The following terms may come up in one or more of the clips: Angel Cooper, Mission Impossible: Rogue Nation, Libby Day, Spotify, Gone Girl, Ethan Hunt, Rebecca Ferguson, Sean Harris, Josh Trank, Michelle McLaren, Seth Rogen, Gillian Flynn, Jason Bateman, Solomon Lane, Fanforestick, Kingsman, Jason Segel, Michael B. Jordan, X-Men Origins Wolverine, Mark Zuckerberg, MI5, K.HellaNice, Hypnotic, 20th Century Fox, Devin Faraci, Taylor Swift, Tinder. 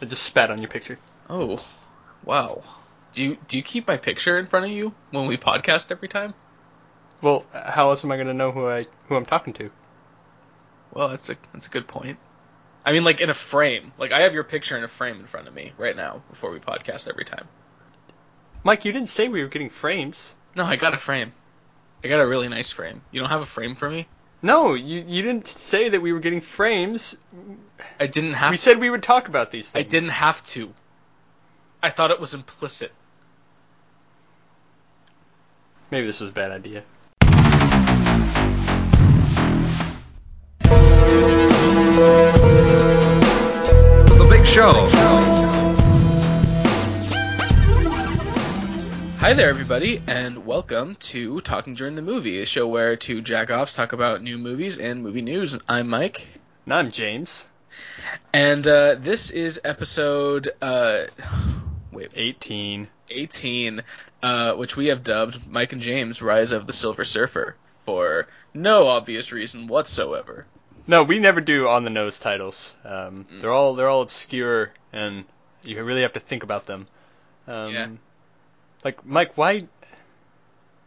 I just spat on your picture. Oh, wow. Do you keep my picture in front of you when we podcast every time? Well, how else am I going to know who I'm talking to? Well, that's a good point. I mean, like, in a frame. Like, I have your picture in a frame in front of me right now before we podcast every time. Mike, you didn't say we were getting frames. No, I got a frame. I got a really nice frame. You don't have a frame for me? No, you didn't say that we were getting frames. I didn't have to. We said we would talk about these things. I didn't have to. I thought it was implicit. Maybe this was a bad idea. The Big Show. Hi there, everybody, and welcome to Talking During the Movie, a show where two jack-offs talk about new movies and movie news. I'm Mike. And I'm James. And this is episode... 18, which we have dubbed Mike and James Rise of the Silver Surfer for no obvious reason whatsoever. No, we never do on the nose titles. They're all obscure, and you really have to think about them. Yeah. Like, Mike, why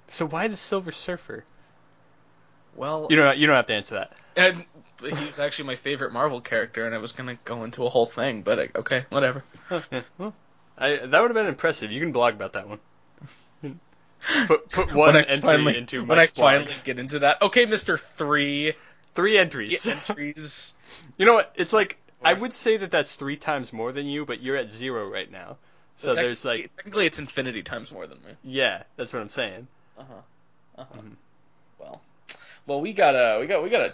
the Silver Surfer? Well, you don't have to answer that. He was actually my favorite Marvel character, and I was gonna go into a whole thing, but okay, whatever. Oh, yeah. Well, that would have been impressive. You can blog about that one. Put one entry into my blog. When I finally get into that. Okay, Mr. Three entries. Entries. You know what? It's like, I would say that that's three times more than you, but you're at zero right now. So there's like... Technically, it's infinity times more than me. Yeah, that's what I'm saying. Uh-huh. Uh-huh. Mm-hmm. Well, we got a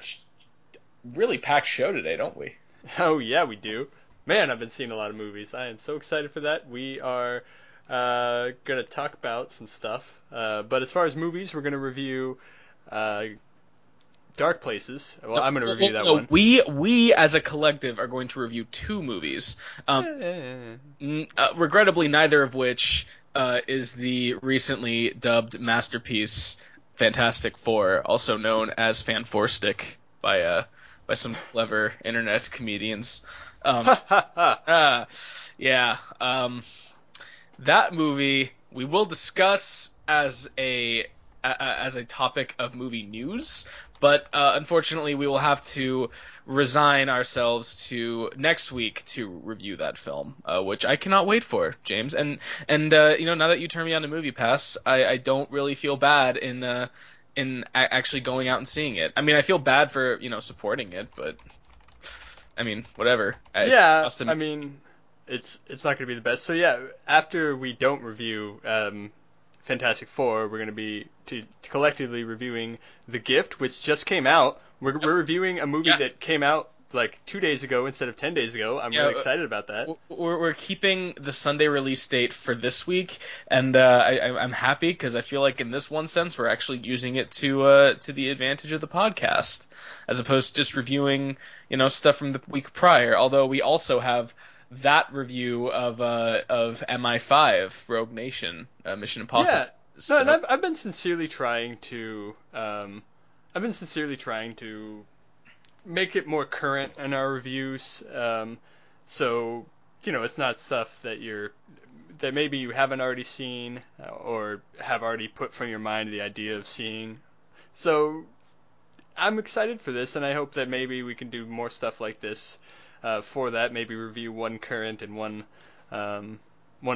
really packed show today, don't we? Oh, yeah, we do. Man, I've been seeing a lot of movies. I am so excited for that. We are going to talk about some stuff. But as far as movies, we're going to review Dark Places. Well, I'm going to review that one. We, as a collective, are going to review two movies. Regrettably, neither of which is the recently dubbed masterpiece Fantastic Four, also known as Fanforestick by some clever internet comedians. That movie we will discuss as a topic of movie news, but unfortunately we will have to resign ourselves to next week to review that film, which I cannot wait for, James. And now that you turn me on to Movie Pass, I don't really feel bad in actually going out and seeing it. I mean, I feel bad for supporting it, but. I mean, whatever. It's not going to be the best. So yeah, after we don't review Fantastic Four, we're going to be collectively reviewing The Gift, which just came out. We're reviewing a movie that came out like 2 days ago instead of 10 days ago. I'm really excited about that. We're keeping the Sunday release date for this week, and I'm happy because I feel like in this one sense we're actually using it to the advantage of the podcast, as opposed to just reviewing stuff from the week prior. Although we also have that review of MI5 Rogue Nation, Mission Impossible. Yeah, and I've been sincerely trying to make it more current in our reviews, so it's not stuff that maybe you haven't already seen or have already put from your mind the idea of seeing. So I'm excited for this, and I hope that maybe we can do more stuff like this for that. Maybe review one current and one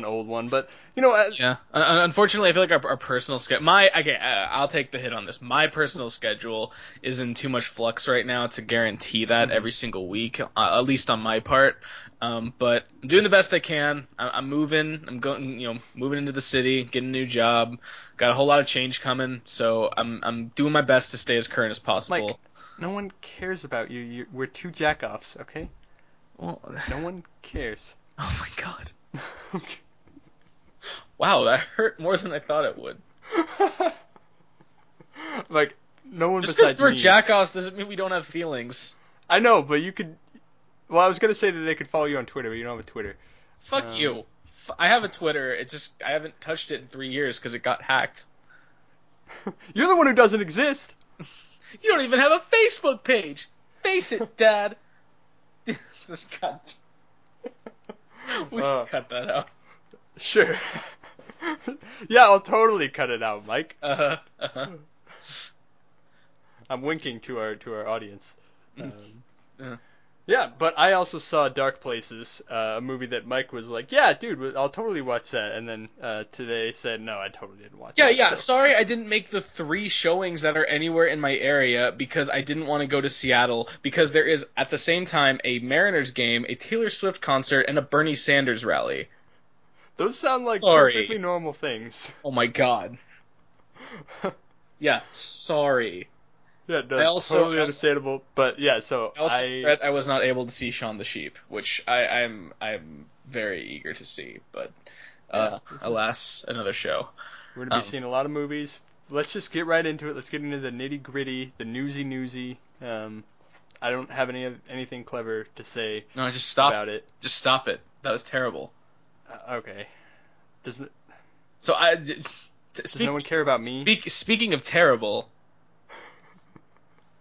old one, but unfortunately, I feel like our personal schedule. I'll take the hit on this. My personal schedule is in too much flux right now to guarantee that every single week, at least on my part. But I'm doing the best I can. I'm moving. I'm going, moving into the city, getting a new job. Got a whole lot of change coming, so I'm doing my best to stay as current as possible. Mike, no one cares about you. We're two jack-offs, okay? Well, no one cares. Oh my god. Okay. Wow, that hurt more than I thought it would. Like, no one just besides me. Just because we're jackoffs doesn't mean we don't have feelings. I know, but you could... Well, I was going to say that they could follow you on Twitter, but you don't have a Twitter. Fuck you. I have a Twitter. It's just... I haven't touched it in 3 years because it got hacked. You're the one who doesn't exist. You don't even have a Facebook page. Face it, Dad. God. We can cut that out. Sure. Yeah, I'll totally cut it out, Mike. I'm winking to our audience. Yeah, but I also saw Dark Places, a movie that Mike was like, yeah, dude, I'll totally watch that. And then today said, no, I totally didn't watch that. Yeah, so. Sorry I didn't make the 3 showings that are anywhere in my area because I didn't want to go to Seattle because there is, at the same time, a Mariners game, a Taylor Swift concert, and a Bernie Sanders rally. Those sound like perfectly normal things. Oh, my God. Yeah, sorry. Yeah, no, totally understandable, but yeah, so I regret I was not able to see Shaun the Sheep, which I'm very eager to see, but alas, another show. We're going to be seeing a lot of movies. Let's just get right into it. Let's get into the nitty-gritty, the newsy. I don't have anything clever to say about it. Just stop it. That was terrible. Okay. Does no one care about me? Speaking of terrible...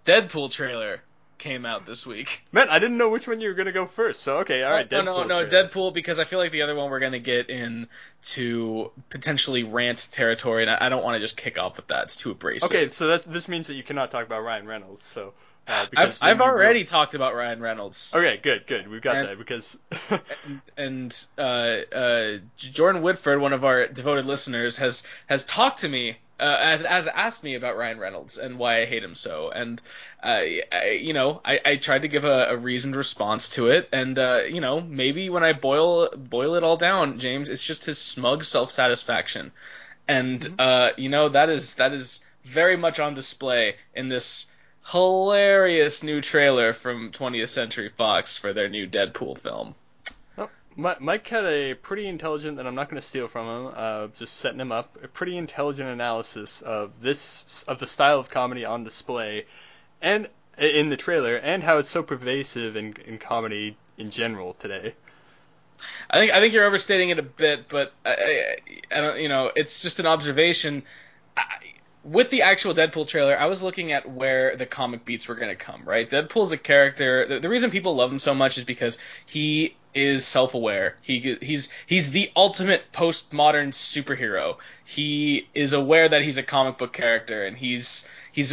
Deadpool trailer came out this week. Man, I didn't know which one you were going to go first, so okay, alright, Deadpool trailer. Deadpool, because I feel like the other one we're going to get into potentially rant territory, and I don't want to just kick off with that. It's too abrasive. Okay, so this means that you cannot talk about Ryan Reynolds, so... I've already talked about Ryan Reynolds. Okay, good. We've got that, because... and Jordan Whitford, one of our devoted listeners, has talked to me has asked me about Ryan Reynolds and why I hate him so, and I tried to give a reasoned response to it, and maybe when I boil it all down, James, it's just his smug self-satisfaction, and that is very much on display in this hilarious new trailer from 20th Century Fox for their new Deadpool film. Mike had a pretty intelligent, and I'm not going to steal from him, just setting him up, a pretty intelligent analysis of the style of comedy on display and in the trailer, and how it's so pervasive in comedy in general today. I think you're overstating it a bit, but I don't, it's just an observation. With the actual Deadpool trailer, I was looking at where the comic beats were going to come, right? Deadpool's a character... The reason people love him so much is because he is self-aware. He's the ultimate postmodern superhero. He is aware that he's a comic book character, and he's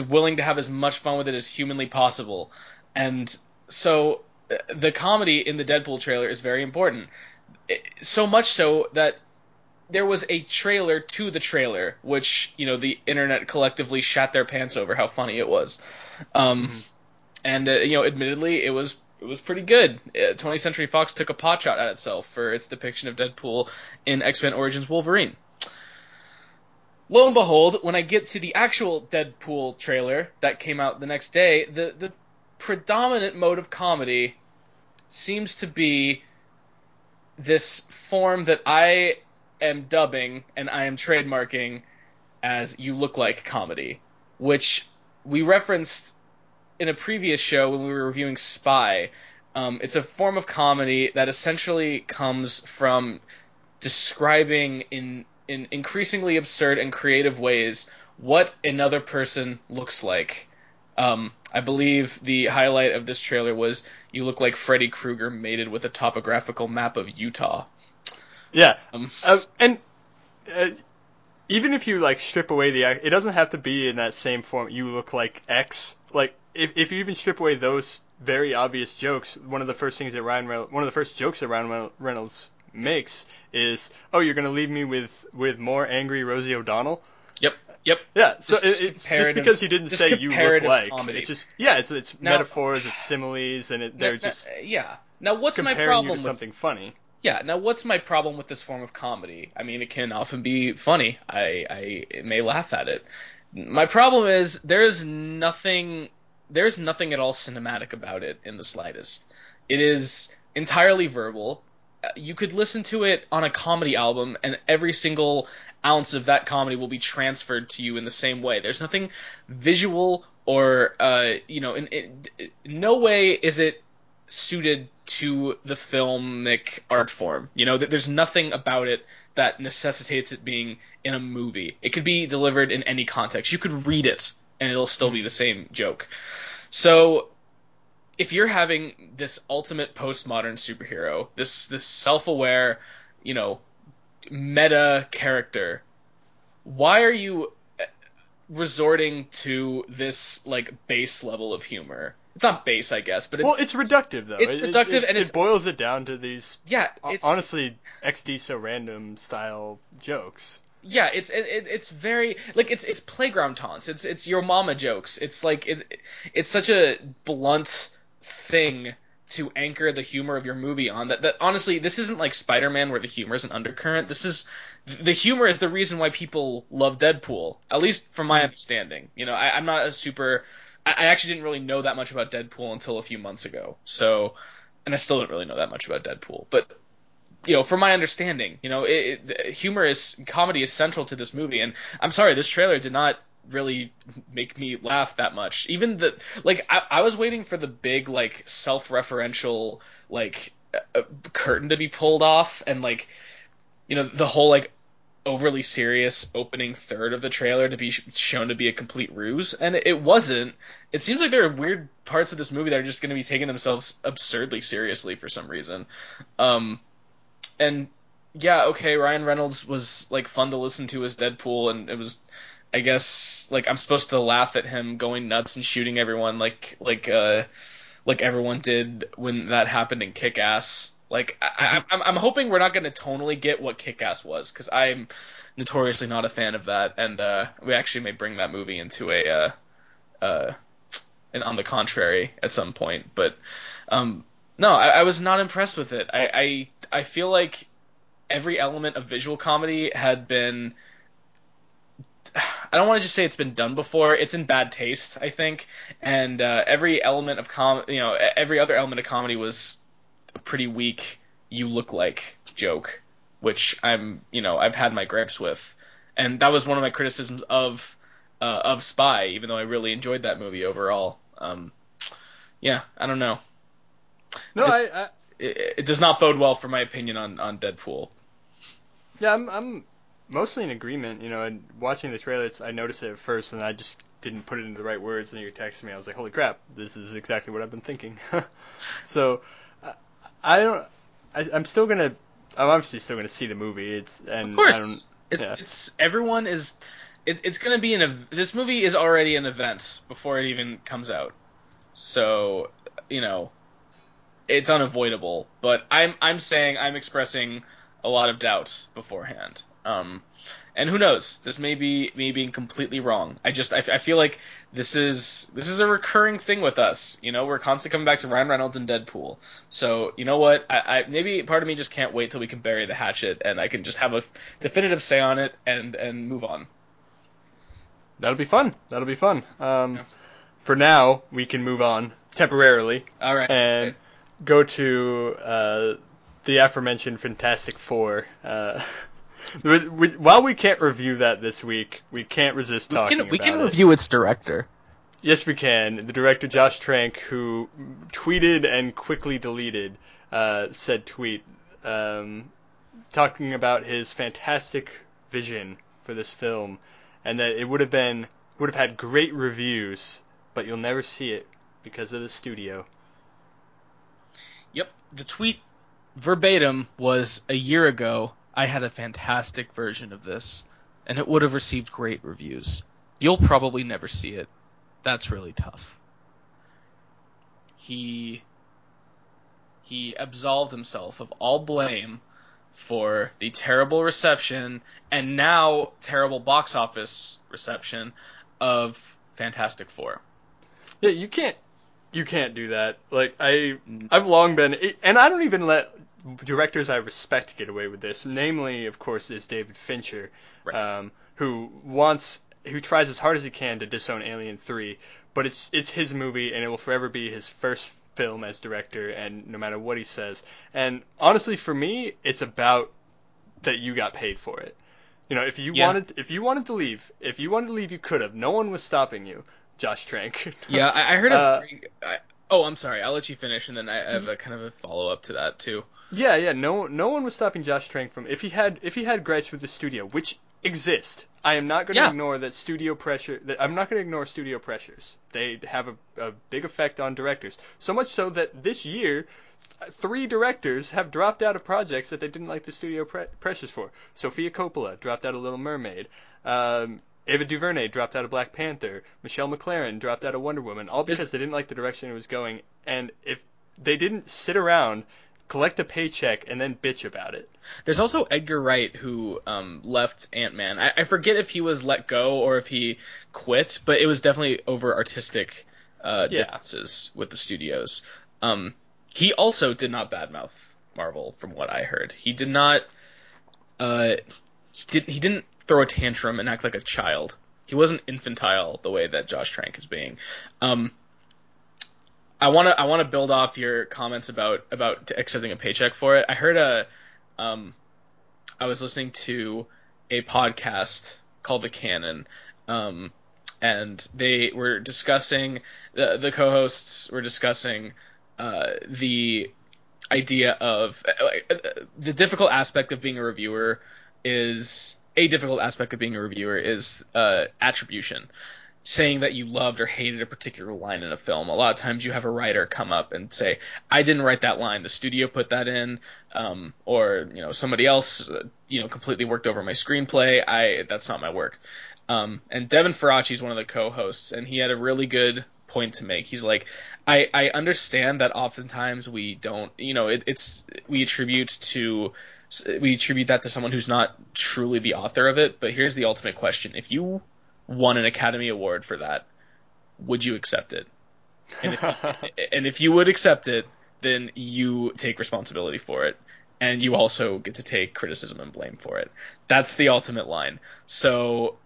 willing to have as much fun with it as humanly possible. And so the comedy in the Deadpool trailer is very important. So much so that... there was a trailer to the trailer, which, the internet collectively shat their pants over how funny it was. Admittedly, it was pretty good. 20th Century Fox took a pot shot at itself for its depiction of Deadpool in X-Men Origins Wolverine. Lo and behold, when I get to the actual Deadpool trailer that came out the next day, the predominant mode of comedy seems to be this form that I... am dubbing and I am trademarking as you look like comedy, which we referenced in a previous show when we were reviewing Spy. It's a form of comedy that essentially comes from describing in increasingly absurd and creative ways what another person looks like. I believe the highlight of this trailer was you look like Freddy Krueger mated with a topographical map of Utah. Yeah, and even if you strip away it doesn't have to be in that same form. You look like X. If you even strip away those very obvious jokes, one of the first jokes that Ryan Reynolds makes is, "Oh, you're going to leave me with more angry Rosie O'Donnell." Yep. Yeah. So it's just because he didn't say you look like. Comedy. It's just it's now, metaphors, it's similes, and Now what's my problem with something funny? Yeah, now what's my problem with this form of comedy? I mean, it can often be funny. I may laugh at it. My problem is there's nothing at all cinematic about it in the slightest. It is entirely verbal. You could listen to it on a comedy album, and every single ounce of that comedy will be transferred to you in the same way. There's nothing visual or, in no way is it suited to the filmic art form. There's nothing about it that necessitates it being in a movie. It could be delivered in any context. You could read it and it'll still be the same joke. So if you're having this ultimate postmodern superhero, this self-aware, you know, meta character, why are you resorting to this like base level of humor? It's not base, I guess, but it's reductive though. It's reductive, and it boils it down to these honestly XD so random style jokes. Yeah, it's very like it's playground taunts. It's your mama jokes. It's like it's such a blunt thing to anchor the humor of your movie on. That honestly, this isn't like Spider-Man where the humor is an undercurrent. This is the humor is the reason why people love Deadpool. At least from my understanding. You know, I'm not a super. I actually didn't really know that much about Deadpool until a few months ago. So, and I still don't really know that much about Deadpool, but. You know, from my understanding, you know, comedy is central to this movie, and I'm sorry, this trailer did not really make me laugh that much. Even the like, I was waiting for the big like self-referential like curtain to be pulled off, and like, you know, the whole like overly serious opening third of the trailer to be shown to be a complete ruse, and it wasn't. It seems like there are weird parts of this movie that are just going to be taking themselves absurdly seriously for some reason. And yeah, okay, Ryan Reynolds was like fun to listen to as Deadpool, and it was, I guess, like I'm supposed to laugh at him going nuts and shooting everyone like everyone did when that happened in Kick-Ass. Like I'm hoping we're not going to totally get what Kick-Ass was, because I'm notoriously not a fan of that, and we actually may bring that movie into an On the Contrary at some point, but no, I was not impressed with it. I feel like every element of visual comedy had been, I don't want to just say it's been done before. It's in bad taste, I think. And every element of every other element of comedy was a pretty weak, you look like joke, which I've had my gripes with. And that was one of my criticisms of Spy, even though I really enjoyed that movie overall. Yeah, I don't know. No, it does not bode well for my opinion on Deadpool. Yeah, I'm mostly in agreement. You know, and watching the trailer, I noticed it at first, and I just didn't put it into the right words. And you texted me, I was like, "Holy crap! This is exactly what I've been thinking." So, I don't. I'm obviously still gonna see the movie. Of course, everyone is. It's gonna be this movie is already an event before it even comes out. So, you know. It's unavoidable, but I'm expressing a lot of doubt beforehand. And who knows? This may be me being completely wrong. I feel like this is a recurring thing with us. You know, we're constantly coming back to Ryan Reynolds and Deadpool. So you know what? I maybe part of me just can't wait till we can bury the hatchet and I can just have a definitive say on it and move on. That'll be fun. Yeah. For now, we can move on temporarily. All right. And go to the aforementioned Fantastic Four. While we can't review that this week, we can't resist talking about it. We can review its director. Yes, we can. The director, Josh Trank, who tweeted and quickly deleted said tweet, talking about his fantastic vision for this film, and that it would have had great reviews, but you'll never see it because of the studio. Yep, the tweet verbatim was, "A year ago, I had a fantastic version of this, and it would have received great reviews. You'll probably never see it. That's really tough." He absolved himself of all blame for the terrible reception, and now terrible box office reception, of Fantastic Four. Yeah, you can't do that. Like I've long been, and I don't even let directors I respect get away with this. Namely, of course, is David Fincher, right. Who tries as hard as he can to disown Alien 3, but it's his movie, and it will forever be his first film as director, and no matter what he says. And honestly, for me, it's about that you got paid for it. You know, if you wanted to leave, you could have. No one was stopping you. Josh Trank. Yeah, I heard. I'm sorry. I'll let you finish, and then I have a kind of a follow up to that too. Yeah. No one was stopping Josh Trank from if he had gripes with the studio, which exist. I am not going to ignore that studio pressure. I'm not going to ignore studio pressures. They have a big effect on directors. So much so that this year, 3 directors have dropped out of projects that they didn't like the studio pressures for. Sofia Coppola dropped out of Little Mermaid. Ava DuVernay dropped out of Black Panther. Michelle McLaren dropped out of Wonder Woman. All because they didn't like the direction it was going. And if they didn't sit around, collect a paycheck, and then bitch about it. There's also Edgar Wright, who left Ant-Man. I forget if he was let go or if he quit, but it was definitely over artistic differences with the studios. He also did not badmouth Marvel, from what I heard. He did not. He didn't throw a tantrum and act like a child. He wasn't infantile the way that Josh Trank is being. I want to build off your comments about accepting a paycheck for it. I heard I was listening to a podcast called The Canon, and they were discussing the co-hosts were discussing the idea of the difficult aspect of being a reviewer is attribution. Saying that you loved or hated a particular line in a film. A lot of times you have a writer come up and say, I didn't write that line. The studio put that in, or, you know, somebody else, completely worked over my screenplay. That's not my work. And Devin Faraci is one of the co-hosts, and he had a really good point to make. He's like, I understand that oftentimes we don't, we attribute that to someone who's not truly the author of it. But here's the ultimate question. If you won an Academy Award for that, would you accept it? And if you would accept it, then you take responsibility for it, and you also get to take criticism and blame for it. That's the ultimate line. So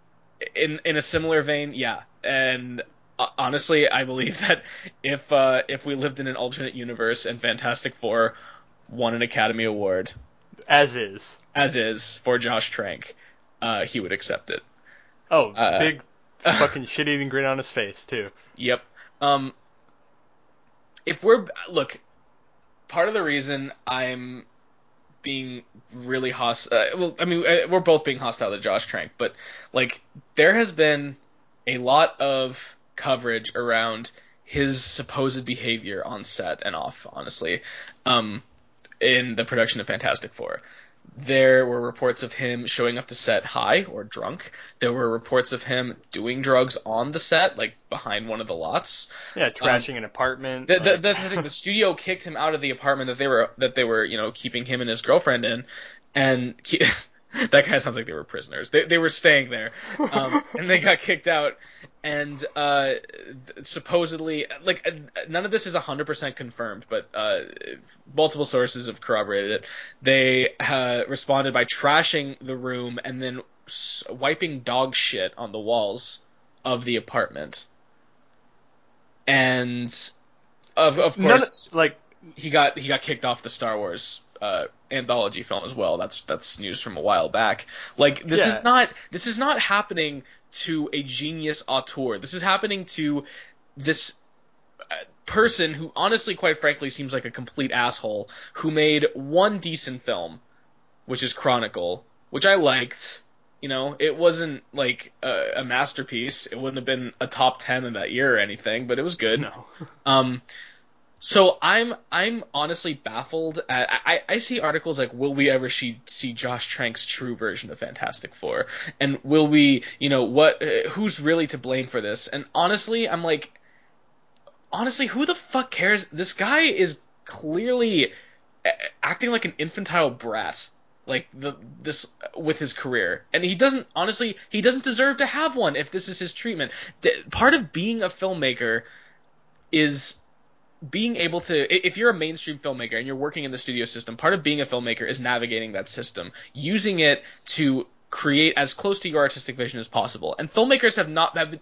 in a similar vein, and honestly, I believe that if we lived in an alternate universe and Fantastic Four won an Academy Award as is for Josh Trank, he would accept it. Oh, big fucking shit-eating grin on his face, too. Yep. Part of the reason I'm being really hostile... we're both being hostile to Josh Trank, but, there has been a lot of coverage around his supposed behavior on set and off, honestly, in the production of Fantastic Four. There were reports of him showing up to set high or drunk. There were reports of him doing drugs on the set, behind one of the lots. Yeah, trashing an apartment. That's the thing. The studio kicked him out of the apartment that they were keeping him and his girlfriend in, and that kind of sounds like they were prisoners. They were staying there, and they got kicked out. And supposedly, none of this is 100% confirmed, but multiple sources have corroborated it. They responded by trashing the room and then wiping dog shit on the walls of the apartment. And of course, he got kicked off the Star Wars anthology film as well. That's news from a while back. This is not happening to a genius auteur. This is happening to this person who honestly, quite frankly, seems like a complete asshole, who made one decent film, which is Chronicle, which I liked. It wasn't a masterpiece. It wouldn't have been a top 10 of that year or anything, but it was good. No. So I'm honestly baffled. I see articles like, will we ever see Josh Trank's true version of Fantastic Four? And will we, who's really to blame for this? And honestly, I'm like, who the fuck cares? This guy is clearly acting like an infantile brat, with his career. And he doesn't deserve to have one if this is his treatment. Part of being a filmmaker is being able to, if you're a mainstream filmmaker and you're working in the studio system, part of being a filmmaker is navigating that system, using it to create as close to your artistic vision as possible. And filmmakers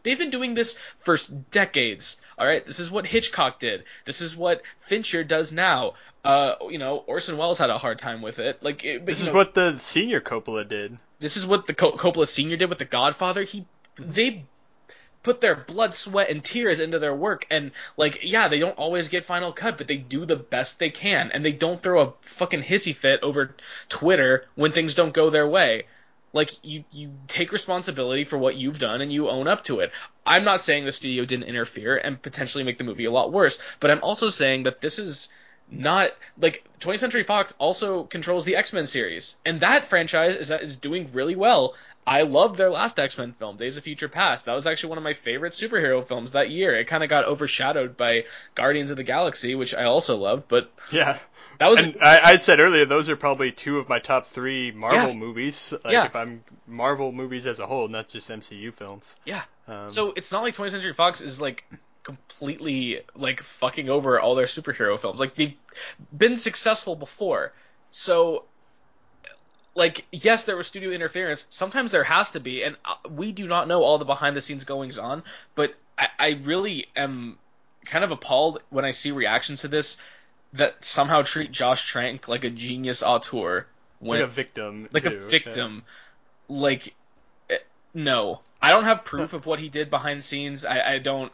they've been doing this for decades. All right. This is what Hitchcock did. This is what Fincher does now. Orson Welles had a hard time with it. This is what the senior Coppola did. This is what the Coppola senior did with The Godfather. They put their blood, sweat, and tears into their work, and they don't always get final cut, but they do the best they can, and they don't throw a fucking hissy fit over Twitter when things don't go their way. Like, you take responsibility for what you've done and you own up to it. I'm not saying the studio didn't interfere and potentially make the movie a lot worse, but I'm also saying that this is not... Like, 20th Century Fox also controls the X-Men series, and that franchise is doing really well. I loved their last X-Men film, Days of Future Past. That was actually one of my favorite superhero films that year. It kind of got overshadowed by Guardians of the Galaxy, which I also loved, but... Yeah. That was, and I said earlier, those are probably two of my top three Marvel movies. Like, if I'm Marvel movies as a whole, not just MCU films. Yeah. So it's not like 20th Century Fox is like completely like fucking over all their superhero films. Like, they've been successful before. So, like, yes, there was studio interference. Sometimes there has to be, and we do not know all the behind the scenes goings on. But I really am kind of appalled when I see reactions to this that somehow treat Josh Trank like a genius auteur. Like a victim. Yeah. Like, no. I don't have proof of what he did behind the scenes. Well, I don't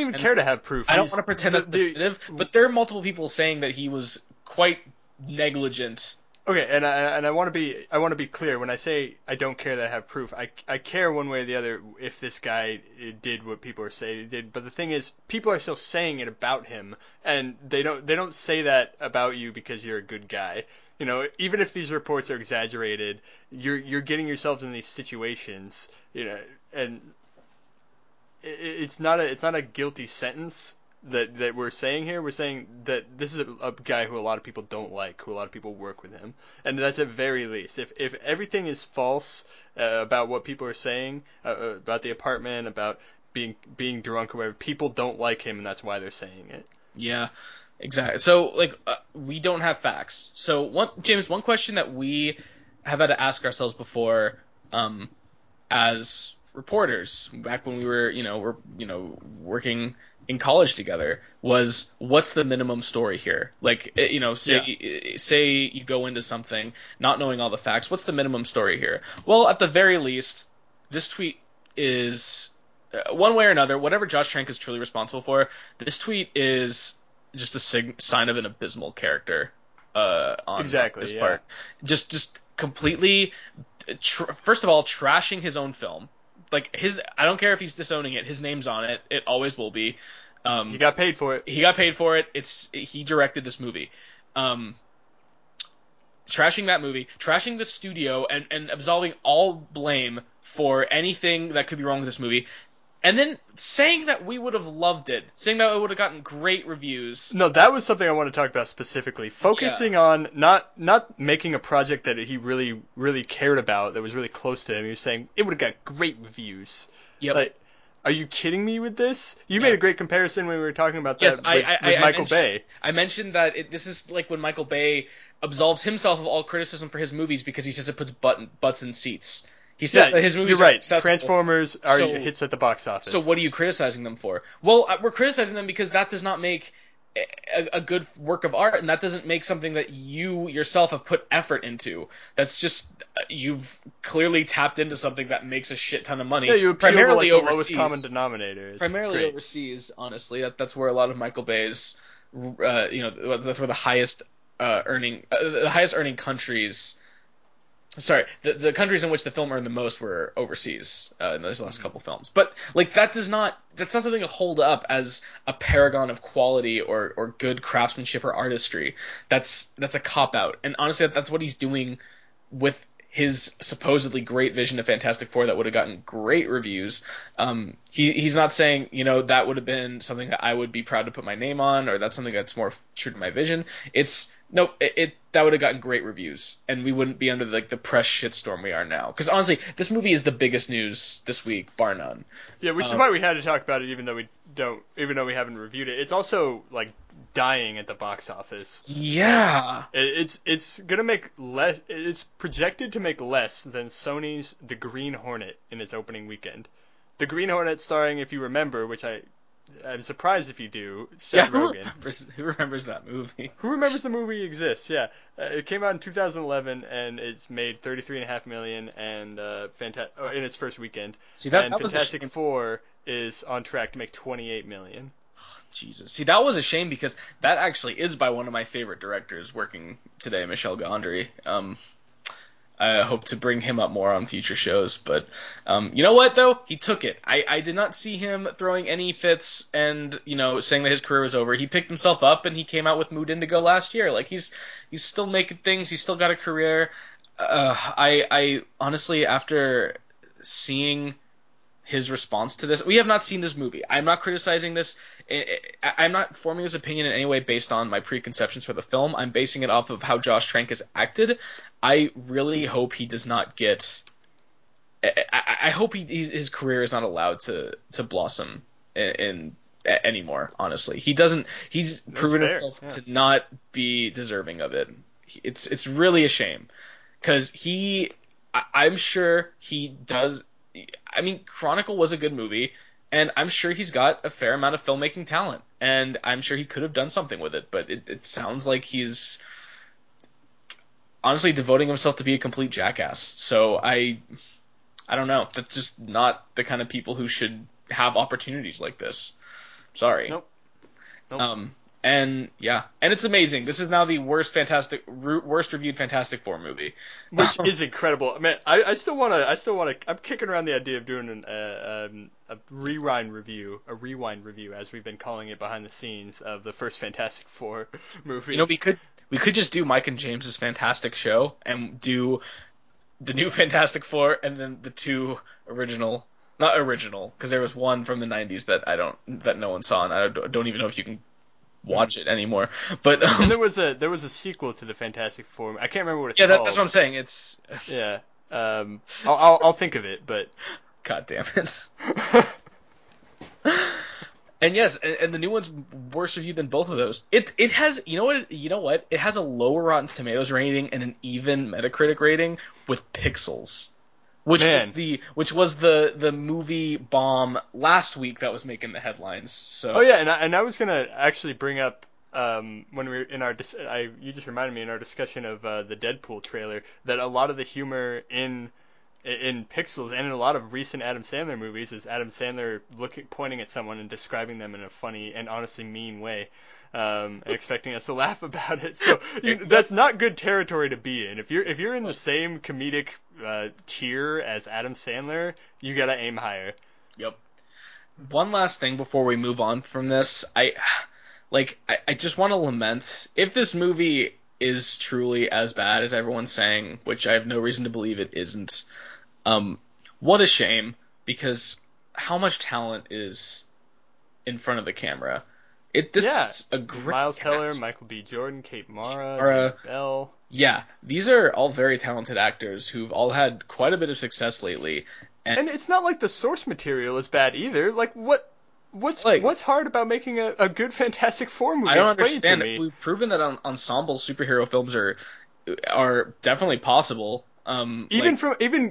even care to have proof. I don't want to pretend that's definitive, but there are multiple people saying that he was quite negligent. Okay, and I want to be clear when I say I don't care that I have proof. I care one way or the other if this guy did what people are saying he did. But the thing is, people are still saying it about him, and they don't say that about you because you're a good guy. You know, even if these reports are exaggerated, you're getting yourself in these situations. You know, and it's not a guilty sentence that we're saying here. We're saying that this is a guy who a lot of people don't like, who a lot of people work with him, and that's at very least. If everything is false about what people are saying about the apartment, about being drunk or whatever, people don't like him, and that's why they're saying it. Yeah, exactly. So like we don't have facts. So one question that we have had to ask ourselves before, as reporters, back when we were working in college together, was what's the minimum story here? Like, you know, say you go into something not knowing all the facts, what's the minimum story here? Well, at the very least, this tweet is one way or another, whatever Josh Trank is truly responsible for, this tweet is just a sign of an abysmal character part. Just completely, first of all, trashing his own film. Like, I don't care if he's disowning it. His name's on it. It always will be. He got paid for it. He directed this movie. Trashing that movie, trashing the studio, and absolving all blame for anything that could be wrong with this movie. And then saying that we would have loved it, saying that it would have gotten great reviews. No, that was something I want to talk about specifically. Focusing on not making a project that he really, really cared about, that was really close to him. He was saying it would have got great reviews. Yep. Like, are you kidding me with this? You made a great comparison when we were talking about that with Michael Bay. I mentioned that this is like when Michael Bay absolves himself of all criticism for his movies because he says it puts butts in seats. He says that his movies are successful. Transformers are hits at the box office. So what are you criticizing them for? Well, we're criticizing them because that does not make a good work of art, and that doesn't make something that you yourself have put effort into. That's just, you've clearly tapped into something that makes a shit ton of money. Yeah, you appeal primarily to, like, the overseas, lowest common denominator. It's primarily great. Overseas, honestly. That's where a lot of Michael Bay's, that's where the highest earning countries. Sorry, the countries in which the film earned the most were overseas in those last couple films. But like that's not something to hold up as a paragon of quality or good craftsmanship or artistry. That's a cop out. And honestly, that's what he's doing with his supposedly great vision of Fantastic Four that would have gotten great reviews. He's not saying, that would have been something that I would be proud to put my name on, or that's something that's more true to my vision. That would have gotten great reviews, and we wouldn't be under the press shitstorm we are now. Because honestly, this movie is the biggest news this week, bar none. Yeah, which is why we had to talk about it, even though we haven't reviewed it. It's also like dying at the box office. Yeah, it's gonna make less. It's projected to make less than Sony's The Green Hornet in its opening weekend. The Green Hornet, starring, if you remember, which I'm surprised if you do, Seth Rogen. Who remembers that movie? Who remembers the movie exists, yeah. It came out in 2011, and it's made $33.5 million and, in its first weekend. See, and Fantastic Four is on track to make $28 million. Oh, Jesus. See, that was a shame because that actually is by one of my favorite directors working today, Michel Gondry. I hope to bring him up more on future shows. But you know what, though? He took it. I did not see him throwing any fits and, you know, saying that his career was over. He picked himself up and he came out with Mood Indigo last year. Like, he's still making things. He's still got a career. I honestly, after seeing his response to this, we have not seen this movie. I'm not criticizing this. I'm not forming this opinion in any way based on my preconceptions for the film. I'm basing it off of how Josh Trank has acted. I really hope he does not get... I hope his career is not allowed to blossom in anymore, honestly. He doesn't... He's proven himself to not be deserving of it. It's really a shame. Because I'm sure he does... I mean, Chronicle was a good movie, and I'm sure he's got a fair amount of filmmaking talent, and I'm sure he could have done something with it, but it sounds like he's honestly devoting himself to be a complete jackass. So I don't know. That's just not the kind of people who should have opportunities like this. Sorry. Nope. And it's amazing. This is now the worst reviewed Fantastic Four movie, which is incredible. Man, I still want to. I'm kicking around the idea of doing a rewind review, as we've been calling it behind the scenes, of the first Fantastic Four movie. You know, we could just do Mike and James's Fantastic Show and do the new Fantastic Four and then the two original. Not original, because there was one from the '90s that no one saw, and I don't even know if you can watch it anymore. But there was a sequel to the Fantastic Four. I can't remember what it's called. Yeah, that's what I'm saying. It's yeah. I'll think of it. But god damn it. And yes, and the new one's worse reviewed than both of those. It has you know what? It has a lower Rotten Tomatoes rating and an even Metacritic rating with Pixels, which was the movie bomb last week that was making the headlines. So and I was gonna actually bring up when we were in our you just reminded me in our discussion of the Deadpool trailer that a lot of the humor in Pixels and in a lot of recent Adam Sandler movies is Adam Sandler pointing at someone and describing them in a funny and honestly mean way. And expecting us to laugh about it, so that's not good territory to be in. If you're in the same comedic tier as Adam Sandler, you gotta aim higher. Yep. One last thing before we move on from this, I just want to lament if this movie is truly as bad as everyone's saying, which I have no reason to believe it isn't. What a shame, because how much talent is in front of the camera. This is a great Miles cast. Teller, Michael B. Jordan, Kate Mara, Bell. Yeah, these are all very talented actors who've all had quite a bit of success lately. And it's not like the source material is bad either. Like, what's hard about making a good Fantastic Four movie? I don't understand it. We've proven that ensemble superhero films are definitely possible. Even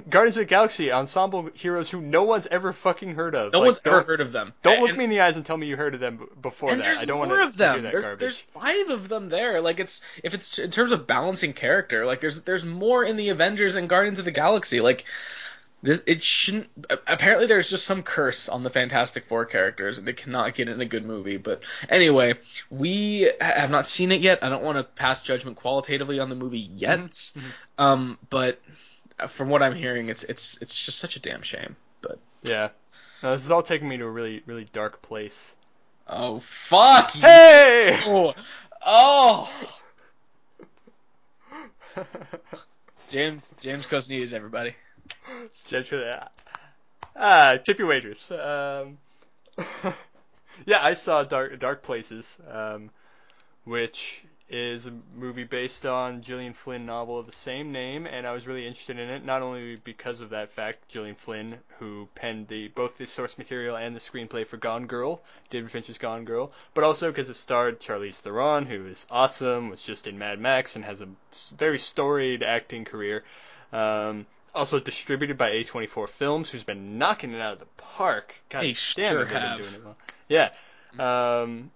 Guardians of the Galaxy ensemble heroes who no one's ever fucking heard of. No one's ever heard of them. Don't look me in the eyes and tell me you heard of them before that. I don't want to hear that garbage. There's 5 of them there. Like it's in terms of balancing character. Like there's more in the Avengers and Guardians of the Galaxy. Like it shouldn't. Apparently, there's just some curse on the Fantastic Four characters, and they cannot get in a good movie. But anyway, we have not seen it yet. I don't want to pass judgment qualitatively on the movie yet. Mm-hmm. But from what I'm hearing, it's just such a damn shame. But yeah, this is all taking me to a really, really dark place. Oh fuck! Hey! Oh. James Coast News, everybody. Tip your wagers. Yeah, I saw Dark Places, which is a movie based on Gillian Flynn novel of the same name, and I was really interested in it, not only because of that fact, Gillian Flynn, who penned both the source material and the screenplay for Gone Girl, David Fincher's Gone Girl, but also because it starred Charlize Theron, who is awesome, was just in Mad Max, and has a very storied acting career. Also distributed by A24 Films, who's been knocking it out of the park. God damn, sure have been doing it well.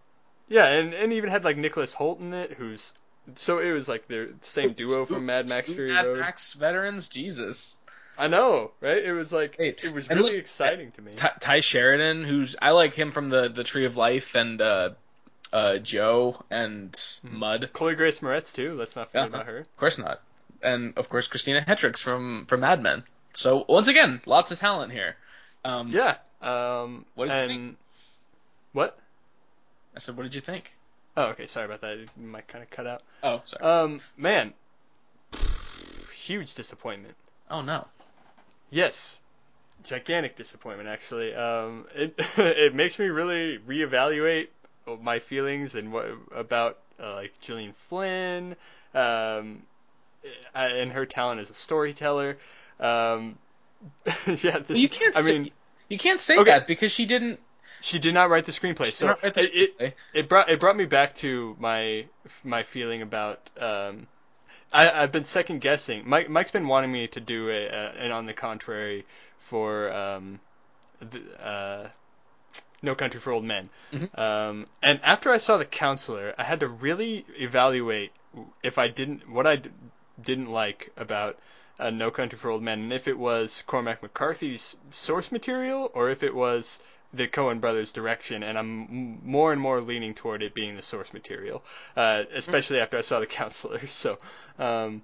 Yeah, and even had like Nicholas Hoult in it, who's so it was like the same duo from Mad Max Fury Road. Mad Max veterans, Jesus. I know, right? It was like it was really exciting to me. Ty Sheridan, who's I like him from the Tree of Life and Joe and Mud. Chloe Grace Moretz too. Let's not forget about her. Of course not. and of course Christina Hendricks from Mad Men. So once again, lots of talent here. What did you think? What? I said, what did you think? Oh, okay. Sorry about that. It might kind of cut out. Oh, sorry. Man, huge disappointment. Oh no. Yes. Gigantic disappointment, actually. It makes me really reevaluate my feelings and what about like Gillian Flynn and her talent as a storyteller. You can't say that because she didn't. She did not write the screenplay. It brought me back to my feeling about. I've been second guessing. Mike's been wanting me to do an on the contrary for No Country for Old Men. Mm-hmm. And after I saw The Counselor, I had to really evaluate what I didn't like about No Country for Old Men, and if it was Cormac McCarthy's source material or if it was the Coen brothers' direction, and I'm more and more leaning toward it being the source material, especially after I saw The Counselor. So, and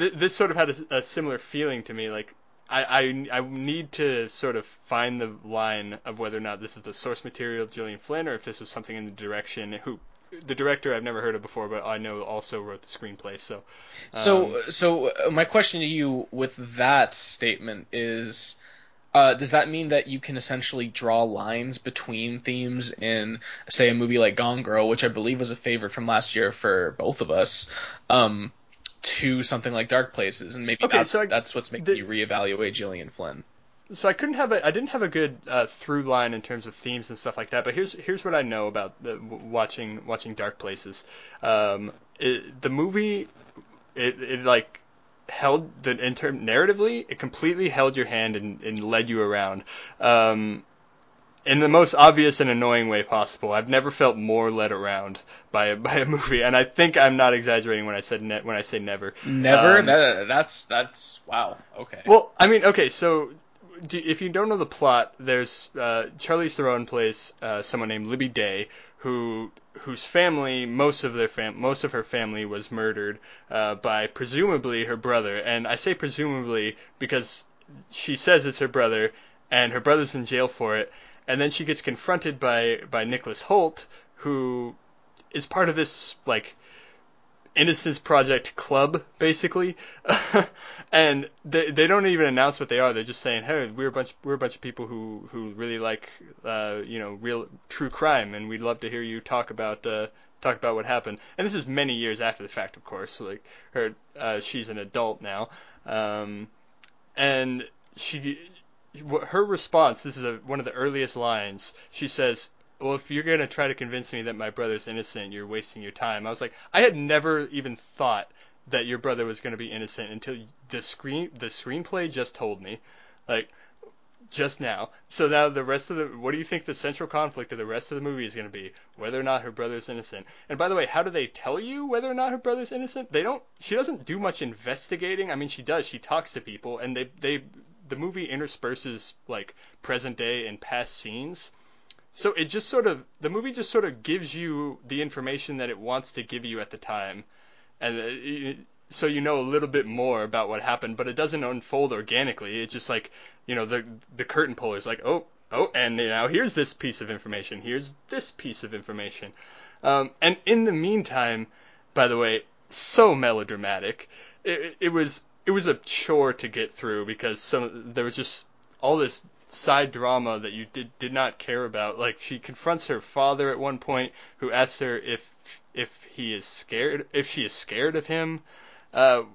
this sort of had a similar feeling to me. Like, I need to sort of find the line of whether or not this is the source material of Gillian Flynn or if this was something in the direction the director I've never heard of before, but I know also wrote the screenplay. So, so my question to you with that statement is. Does that mean that you can essentially draw lines between themes in, say, a movie like Gone Girl, which I believe was a favorite from last year for both of us, to something like Dark Places, and maybe that's what's making you reevaluate Gillian Flynn? So I didn't have a good through line in terms of themes and stuff like that. But here's what I know about watching Dark Places. The movie held the narratively, it completely held your hand and led you around in the most obvious and annoying way possible. I've never felt more led around by a movie, and I think I'm not exaggerating when I said when I say never. That's wow. Okay. Well, I mean, okay. So if you don't know the plot, there's Charlize Theron plays someone named Libby Day, whose family, most of her family was murdered by presumably her brother. And I say presumably because she says it's her brother, and her brother's in jail for it. And then she gets confronted by Nicholas Hoult, who is part of this, like, Innocence Project club, basically. And they don't even announce what they are. They're just saying, hey, we're a bunch of people who really like real true crime, and we'd love to hear you talk about what happened. And this is many years after the fact, of course. Like, her she's an adult now, and her response, this is one of the earliest lines, she says, well, if you're going to try to convince me that my brother's innocent, you're wasting your time. I was like, I had never even thought that your brother was going to be innocent until the screenplay just told me, like, just now. So now what do you think the central conflict of the rest of the movie is going to be? Whether or not her brother's innocent. And by the way, how do they tell you whether or not her brother's innocent? She doesn't do much investigating. I mean, she does. She talks to people, and the movie intersperses, like, present day and past scenes. So it just sort of, the movie just sort of gives you the information that it wants to give you at the time. And so you know a little bit more about what happened, but it doesn't unfold organically. It's just like, you know, the curtain puller is like, oh, and now here's this piece of information. Here's this piece of information. And in the meantime, by the way, so melodramatic. It was a chore to get through because there was just all this side drama that you did not care about. Like, she confronts her father at one point, who asks her if she is scared of him. Like,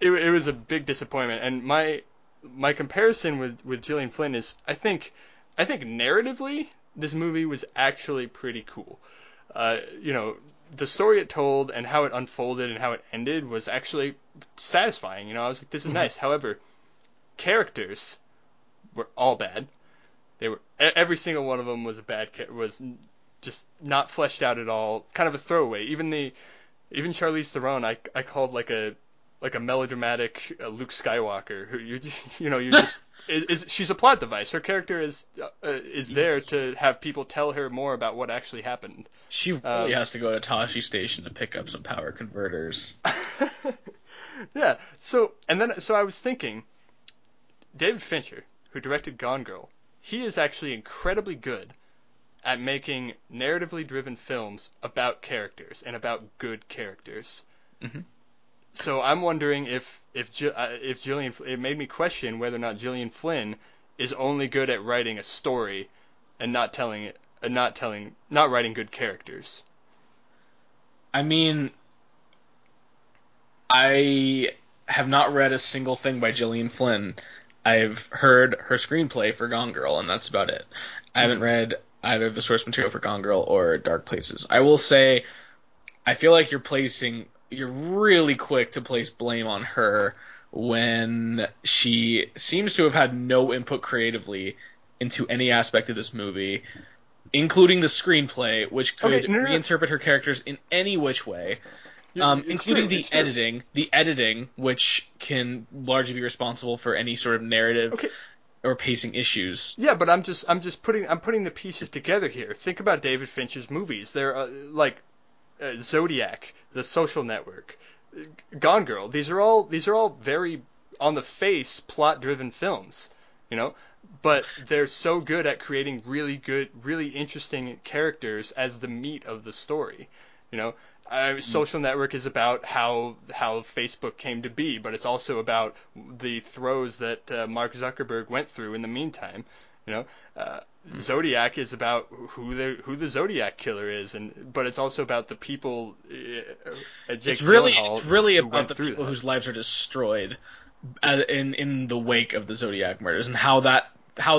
it was a big disappointment. And my comparison with Gillian Flynn is, I think narratively this movie was actually pretty cool. The story it told and how it unfolded and how it ended was actually satisfying. I was like, this is nice. However, characters were all bad. They were, every single one of them was a bad character, was just not fleshed out at all. Kind of a throwaway. Even Charlize Theron, I called like a like a melodramatic Luke Skywalker, who you just she's a plot device. Her character is there to have people tell her more about what actually happened. She really has to go to Tashi Station to pick up some power converters. Yeah. So I was thinking, David Fincher, who directed Gone Girl, he is actually incredibly good at making narratively driven films about characters and about good characters. Mm-hmm. So I'm wondering if Gillian, it made me question whether or not Gillian Flynn is only good at writing a story and not writing good characters. I mean, I have not read a single thing by Gillian Flynn. I've heard her screenplay for Gone Girl, and that's about it. I haven't read either the source material for Gone Girl or Dark Places. I will say, I feel like you're really quick to place blame on her when she seems to have had no input creatively into any aspect of this movie, including the screenplay, which could reinterpret her characters in any which way, including the editing, which can largely be responsible for any sort of narrative or pacing issues. Yeah, but I'm putting the pieces together here. Think about David Fincher's movies. They're Zodiac, The Social Network, Gone Girl. These are all very on the face plot-driven films, but they're so good at creating really good, really interesting characters as the meat of the story. Social Network is about how Facebook came to be, but it's also about the throes that Mark Zuckerberg went through in the meantime. Zodiac is about who the Zodiac killer is, but it's also about the people. It's really about the people whose lives are destroyed in the wake of the Zodiac murders, and how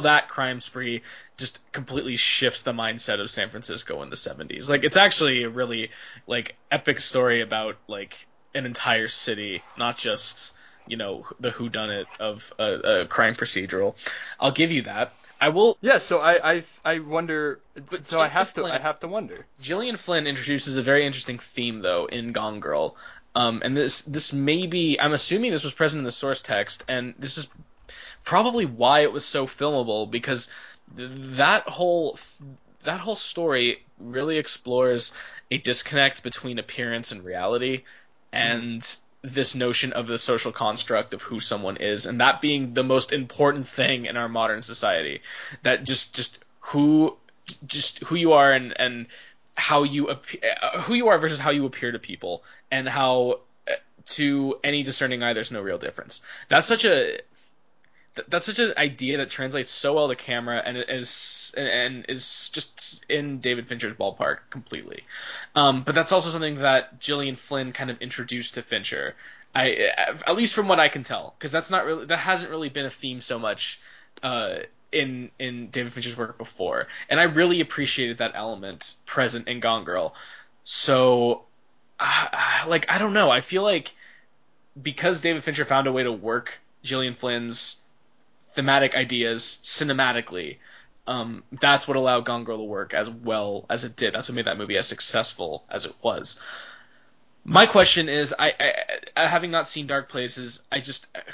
that crime spree just completely shifts the mindset of San Francisco in the 70s. Like, it's actually a really epic story about an entire city, not just the whodunit of a crime procedural. I'll give you that. I will. Yeah. So I wonder. So I have to wonder. Gillian Flynn introduces a very interesting theme, though, in Gone Girl, and this may be. I'm assuming this was present in the source text, and this is probably why it was so filmable, because that whole story really explores a disconnect between appearance and reality, and this notion of the social construct of who someone is, and that being the most important thing in our modern society, that just who you are and how you who you are versus how you appear to people, and how to any discerning eye there's no real difference. That's such an idea that translates so well to camera, and is just in David Fincher's ballpark completely. But that's also something that Gillian Flynn kind of introduced to Fincher, at least from what I can tell, because that hasn't really been a theme so much in David Fincher's work before. And I really appreciated that element present in Gone Girl. So, I don't know. I feel like because David Fincher found a way to work Gillian Flynn's thematic ideas cinematically, that's what allowed Gone Girl to work as well as it did. That's what made that movie as successful as it was. My question is, I having not seen Dark Places,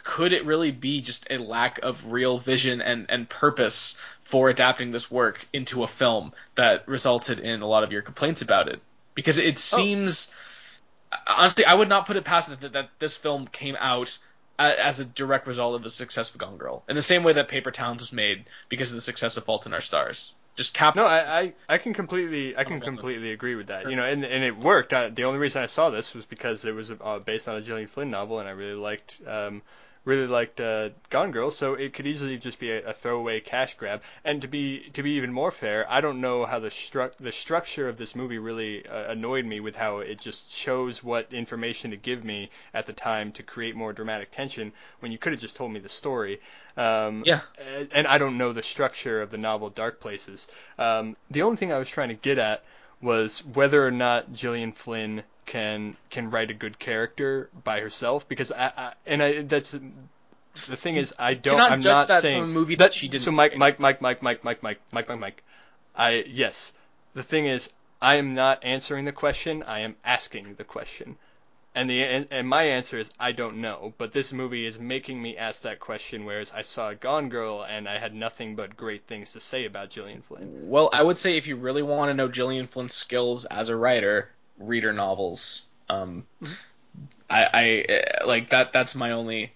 could it really be just a lack of real vision and purpose for adapting this work into a film that resulted in a lot of your complaints about it? Because it seems, honestly, I would not put it past it that this film came out as a direct result of the success of Gone Girl, in the same way that Paper Towns was made because of the success of Fault in Our Stars. I can completely agree with that. And it worked. The only reason I saw this was because it was based on a Gillian Flynn novel, and I really liked Gone Girl. So it could easily just be a throwaway cash grab. And to be even more fair, I don't know how the structure of this movie really annoyed me, with how it just chose what information to give me at the time to create more dramatic tension, when you could have just told me the story. And I don't know the structure of the novel Dark Places. The only thing I was trying to get at was whether or not Gillian Flynn can write a good character by herself, because that's the thing is, I'm not saying from a movie that she didn't. So Mike. The thing is, I am not answering the question. I am asking the question. And my answer is, I don't know, but this movie is making me ask that question, whereas I saw Gone Girl and I had nothing but great things to say about Gillian Flynn. Well, I would say if you really want to know Gillian Flynn's skills as a writer, read her novels. I like that. That's my only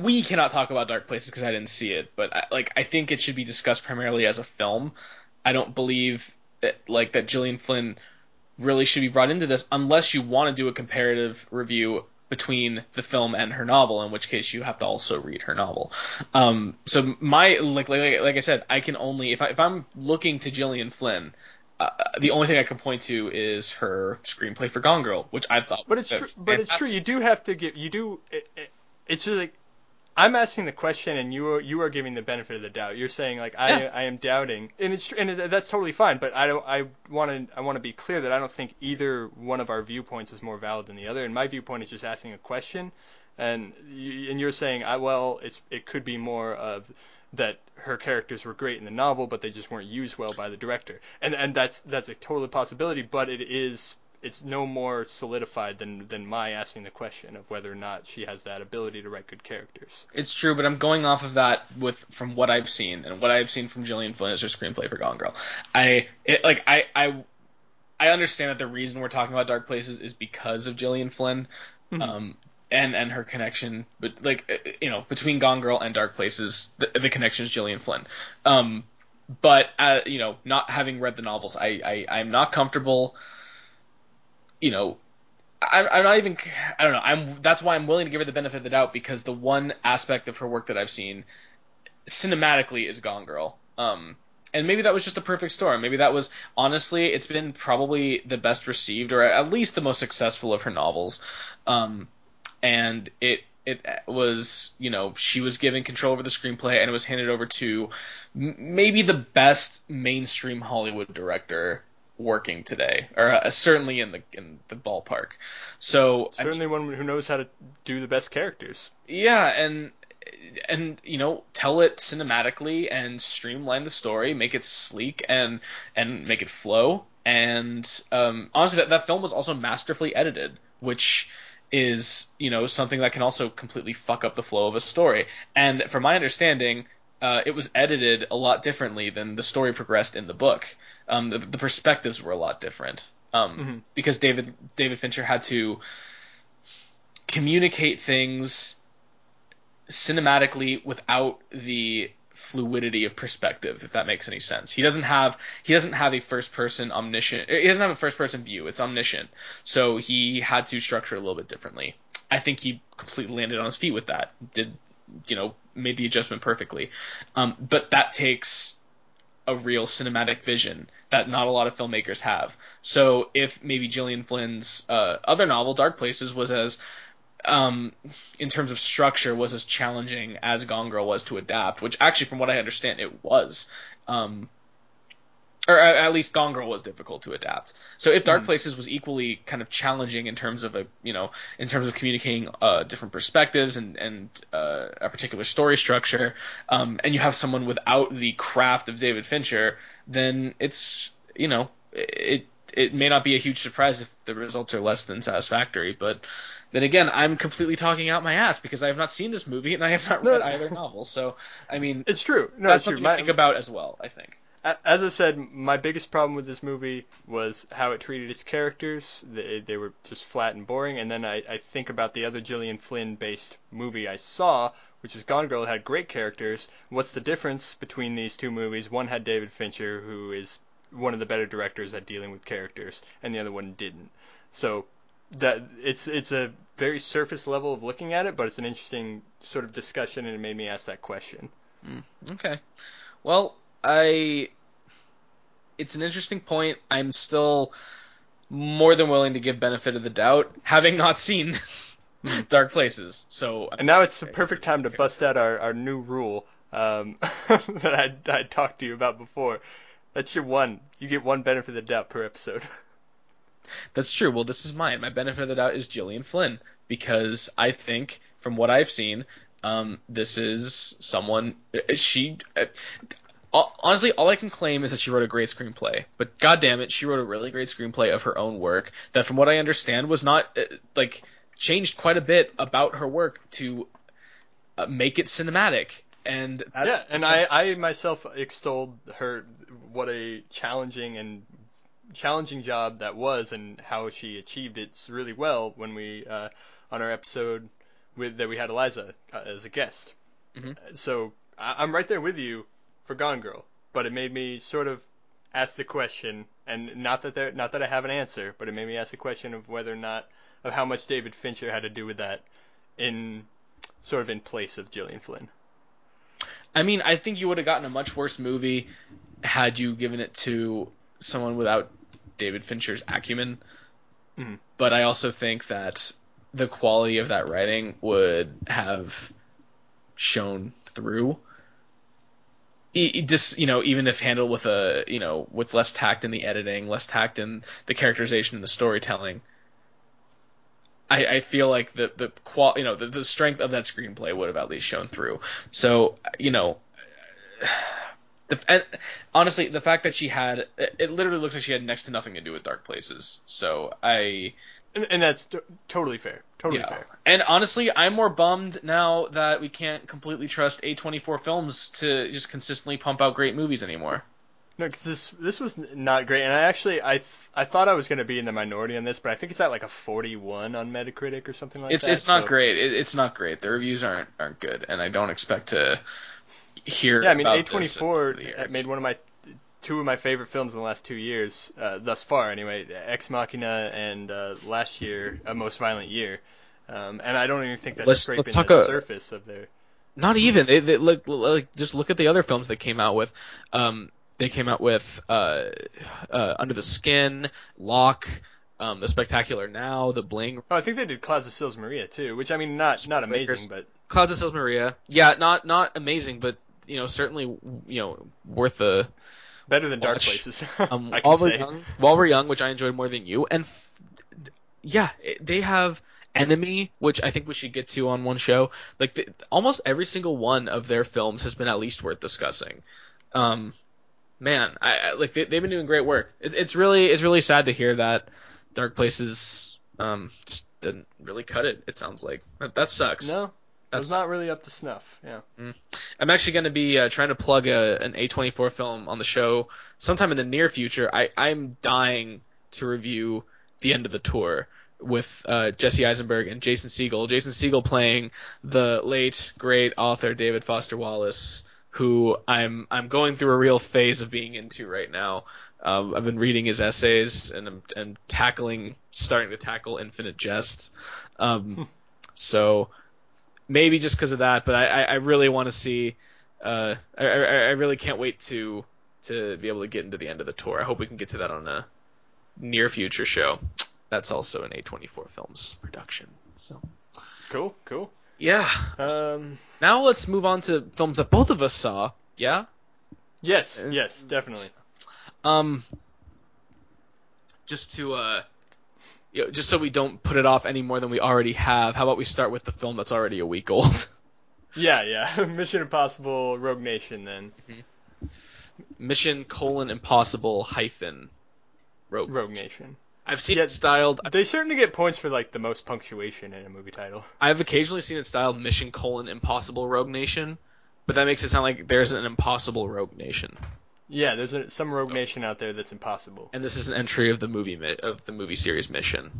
we cannot talk about Dark Places because I didn't see it, but I think it should be discussed primarily as a film. I don't believe that Gillian Flynn really should be brought into this unless you want to do a comparative review between the film and her novel, in which case you have to also read her novel. So my like I said, I can only if I'm looking to Gillian Flynn. The only thing I can point to is her screenplay for Gone Girl, which I thought. But it's true. You do have to give. You do. It's just like I'm asking the question, and you are giving the benefit of the doubt. You're saying I am doubting, and it's true, and that's totally fine. But I want to be clear that I don't think either one of our viewpoints is more valid than the other. And my viewpoint is just asking a question, and you're saying it could be more of that her characters were great in the novel, but they just weren't used well by the director. And that's a total possibility, but it's no more solidified than my asking the question of whether or not she has that ability to write good characters. It's true, but I'm going off of that from what I've seen, and what I've seen from Gillian Flynn is her screenplay for Gone Girl. I understand that the reason we're talking about Dark Places is because of Gillian Flynn, mm-hmm. And her connection, but between Gone Girl and Dark Places, the connection is Gillian Flynn. But not having read the novels, I'm not comfortable. I'm not even. I don't know. That's why I'm willing to give her the benefit of the doubt, because the one aspect of her work that I've seen cinematically is Gone Girl. And maybe that was just a perfect storm. Maybe that was, honestly, it's been probably the best received, or at least the most successful of her novels. And it was, she was given control over the screenplay, and it was handed over to maybe the best mainstream Hollywood director working today, or certainly in the ballpark. So certainly one who knows how to do the best characters. Yeah, and tell it cinematically and streamline the story, make it sleek and make it flow. And honestly, that film was also masterfully edited, which is something that can also completely fuck up the flow of a story. And from my understanding, it was edited a lot differently than the story progressed in the book. The perspectives were a lot different, mm-hmm. because David Fincher had to communicate things cinematically without the fluidity of perspective, if that makes any sense. He doesn't have a first person omniscient. He doesn't have a first person view. It's omniscient. So he had to structure it a little bit differently. I think he completely landed on his feet with that. Made the adjustment perfectly. But that takes a real cinematic vision that not a lot of filmmakers have. So if maybe Gillian Flynn's other novel, Dark Places, was as in terms of structure, was as challenging as Gone Girl was to adapt, which actually, from what I understand, it was. Or at least Gone Girl was difficult to adapt. So if Dark Places was equally kind of challenging in terms of communicating different perspectives and a particular story structure, and you have someone without the craft of David Fincher, then it's it may not be a huge surprise if the results are less than satisfactory. But then again, I'm completely talking out my ass because I have not seen this movie and I have not read either novel. So, I mean, it's true. No, that's something to think about as well, I think. As I said, my biggest problem with this movie was how it treated its characters. They were just flat and boring. And then I think about the other Gillian Flynn-based movie I saw, which was Gone Girl. It had great characters. What's the difference between these two movies? One had David Fincher, who is one of the better directors at dealing with characters, and the other one didn't. So that it's a very surface level of looking at it, but it's an interesting sort of discussion, and it made me ask that question. Okay. Well, it's an interesting point. I'm still more than willing to give benefit of the doubt, having not seen Dark Places. So, and now it's the perfect time to bust out our new rule that I talked to you about before. That's your one. You get one benefit of the doubt per episode. That's true. Well, this is mine. My benefit of the doubt is Gillian Flynn, because I think, from what I've seen, this is someone. She Honestly, all I can claim is that she wrote a great screenplay. But goddamn it, she wrote a really great screenplay of her own work that, from what I understand, was not like changed quite a bit about her work to make it cinematic. And I myself extolled her what a challenging job that was, and how she achieved it really well when we on our episode that we had Eliza as a guest. Mm-hmm. So I'm right there with you for Gone Girl, but it made me sort of ask the question, and not that I have an answer, but it made me ask the question of whether or not of how much David Fincher had to do with that in sort of in place of Gillian Flynn. I mean, I think you would have gotten a much worse movie had you given it to someone without David Fincher's acumen. Mm. But I also think that the quality of that writing would have shown through. Just, you know, even if handled with with less tact in the editing, less tact in the characterization and the storytelling, I feel like the strength of that screenplay would have at least shown through. So, you know, and honestly, the fact that she had it literally looks like she had next to nothing to do with Dark Places. So and that's totally fair. Totally fair. And honestly, I'm more bummed now that we can't completely trust A24 Films to just consistently pump out great movies anymore. No, because this was not great. And I actually, I thought I was going to be in the minority on this, but I think it's at like a 41 on Metacritic or something like that. It's not great. It's not great. The reviews aren't good, and I don't expect to hear about this. A24 made two of my favorite films in the last 2 years, thus far anyway, Ex Machina and last year, A Most Violent Year. And I don't even think that's scraping the surface of their... Not even. They just look at the other films they came out with. They came out with Under the Skin, Locke, The Spectacular Now, The Bling. Oh, I think they did Clouds of Sils Maria too, which, I mean, not amazing, but... Clouds of Sils Maria. Yeah, not amazing, but, you know, certainly, you know, worth a... Better than Dark Places, I can say. While We're Young, which I enjoyed more than you. And, they have... Enemy, which I think we should get to on one show. Like almost every single one of their films has been at least worth discussing. Man, I like they've been doing great work. It's really sad to hear that Dark Places just didn't really cut it. It sounds like that sucks. No, it's not really up to snuff. Yeah, I'm actually going to be trying to plug an A24 film on the show sometime in the near future. I'm dying to review The End of the Tour with Jesse Eisenberg and Jason Segel. Jason Segel playing the late, great author David Foster Wallace, who I'm going through a real phase of being into right now. I've been reading his essays, and I'm starting to tackle Infinite Jest. So maybe just because of that, but I really want to see. I really can't wait to be able to get into The End of the Tour. I hope we can get to that on a near future show. That's also an A24 Films production. So cool. Yeah. Now let's move on to films that both of us saw. Yeah. Yes, definitely. Just to just so we don't put it off any more than we already have. How about we start with the film that's already a week old? Yeah. Mission Impossible: Rogue Nation. Then. Mm-hmm. Mission: Impossible - Rogue Nation. I've seen it styled... They certainly get points for, like, the most punctuation in a movie title. I've occasionally seen it styled Mission: Impossible Rogue Nation, but that makes it sound like there's an impossible Rogue Nation. Yeah, there's some Rogue Nation out there that's impossible. And this is an entry of the movie series Mission.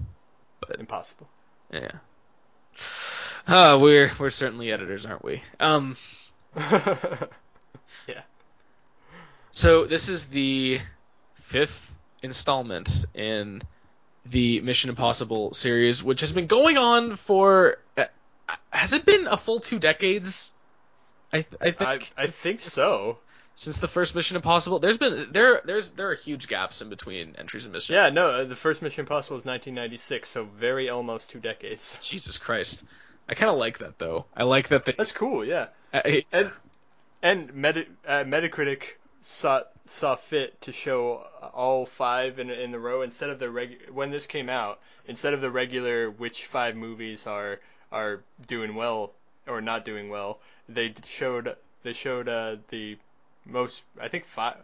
But, impossible. Yeah. We're certainly editors, aren't we? Yeah. So this is the fifth installment in the Mission Impossible series, which has been going on for... has it been a full 2 decades? I think so. Since the first Mission Impossible? There are huge gaps in between entries in Mission Impossible. Yeah, no, the first Mission Impossible was 1996, so very almost 2 decades. Jesus Christ. I kind of like that, though. I like that they... That's cool, yeah. Metacritic saw fit to show all 5 in the row instead of when this came out, instead of the regular which 5 movies are doing well or not doing well, they showed the most, I think five.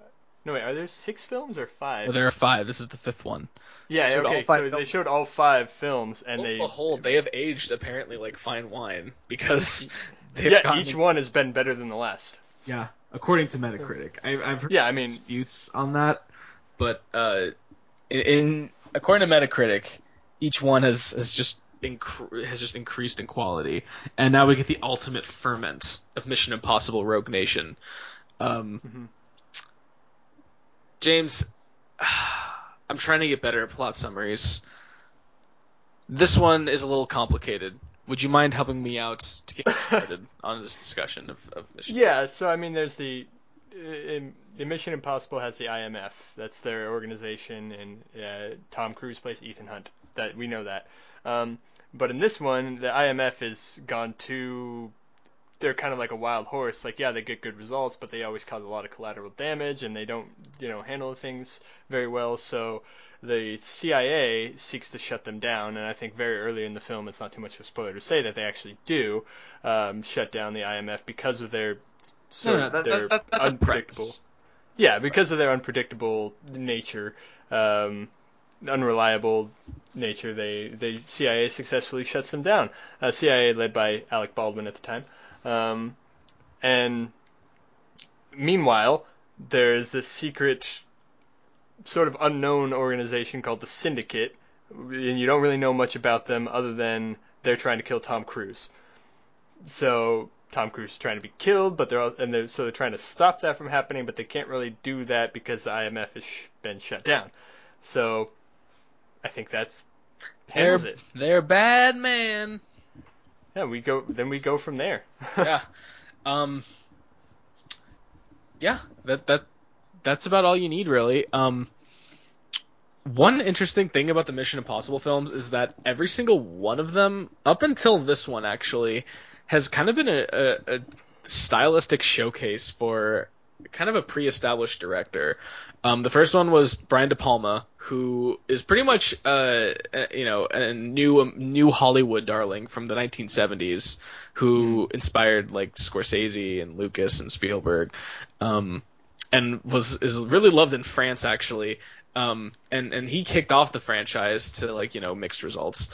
No, wait, are there six films or five? Well, there are five. This is the fifth one. Yeah, okay, so films. They showed all five films, and they... Behold, they have aged, apparently, like fine wine, because they've each one has been better than the last. Yeah, according to Metacritic. I've heard disputes on that, but according to Metacritic, each one has just increased in quality, and now we get the ultimate ferment of Mission Impossible: Rogue Nation. James, I'm trying to get better at plot summaries. This one is a little complicated. Would you mind helping me out to get started on this discussion of Mission? Yeah, so I mean, there's the Mission Impossible has the IMF. That's their organization, and Tom Cruise plays Ethan Hunt. That we know that. But in this one, the IMF has gone too. They're kind of like a wild horse. Like, yeah, they get good results, but they always cause a lot of collateral damage, and they don't, handle things very well. So the CIA seeks to shut them down, and I think very early in the film, it's not too much of a spoiler to say that they actually do shut down the IMF because of their that's unpredictable. Yeah, because of their unpredictable nature, unreliable nature. The CIA successfully shuts them down. CIA led by Alec Baldwin at the time. And meanwhile, there's this secret sort of unknown organization called the Syndicate, and you don't really know much about them other than they're trying to kill Tom Cruise. So Tom Cruise is trying to be killed, but so they're trying to stop that from happening, but they can't really do that because the IMF has been shut down. So I think that's it. They're bad, man. Yeah, we go from there. Yeah. Yeah, that's about all you need, really. One interesting thing about the Mission Impossible films is that every single one of them, up until this one actually, has kind of been a stylistic showcase for kind of a pre-established director. The first one was Brian De Palma, who is pretty much a new Hollywood darling from the 1970s, who inspired like Scorsese and Lucas and Spielberg, and is really loved in France actually, and he kicked off the franchise to mixed results.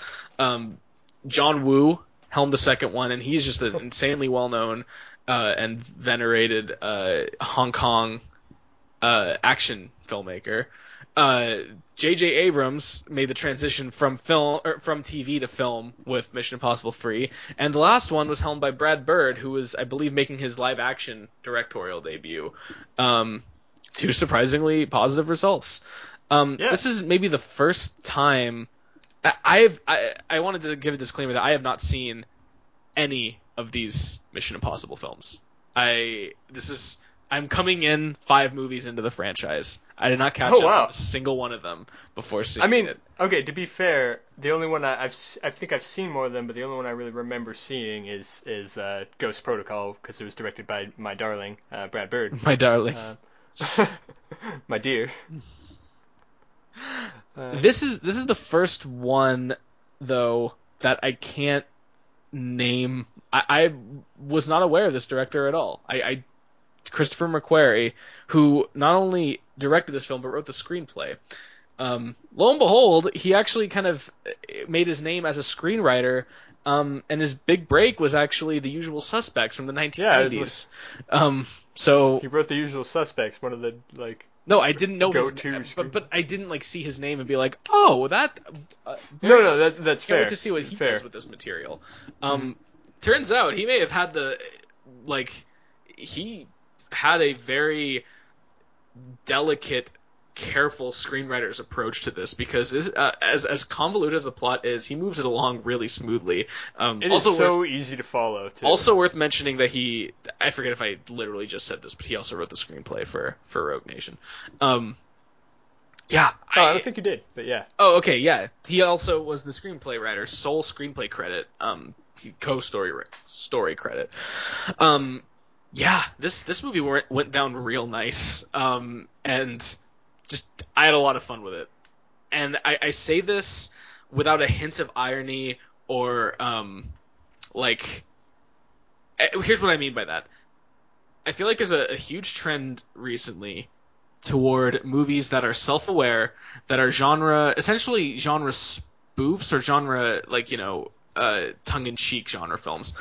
John Woo helmed the second one, and he's just an insanely well-known and venerated Hong Kong action filmmaker. J.J. Abrams made the transition from TV to film with Mission Impossible 3, and the last one was helmed by Brad Bird, who was, I believe, making his live action directorial debut. To surprisingly positive results. This is maybe the first time I wanted to give a disclaimer that I have not seen any of these Mission Impossible films. I'm coming in 5 movies into the franchise. I did not catch up on a single one of them before seeing it. Okay, to be fair, the only one I think I've seen more of them, but the only one I really remember seeing is Ghost Protocol, because it was directed by my darling, Brad Bird. My darling. My dear. This is the first one, though, that I can't name. I was not aware of this director at all. I Christopher McQuarrie, who not only directed this film but wrote the screenplay. Lo and behold, he actually kind of made his name as a screenwriter, and his big break was actually The Usual Suspects from the 1980s. Yeah, so he wrote The Usual Suspects, one of the No, I didn't know his name, but I didn't see his name and be like, oh, that. That's fair. I can't wait to see what he does with this material. Turns out he may have had he had a very delicate, careful screenwriter's approach to this, because this, as convoluted as the plot is, he moves it along really smoothly. It is so easy to follow, too. Also worth mentioning that I forget if I literally just said this, but he also wrote the screenplay for Rogue Nation. I don't think you did, but yeah. Oh, okay, yeah. He also was the screenplay writer, sole screenplay credit, co-story credit. Yeah, this movie went down real nice, and I had a lot of fun with it. And I say this without a hint of irony or here's what I mean by that. I feel like there's a huge trend recently toward movies that are self-aware, that are genre, essentially genre spoofs or genre, like, you know, tongue-in-cheek genre films.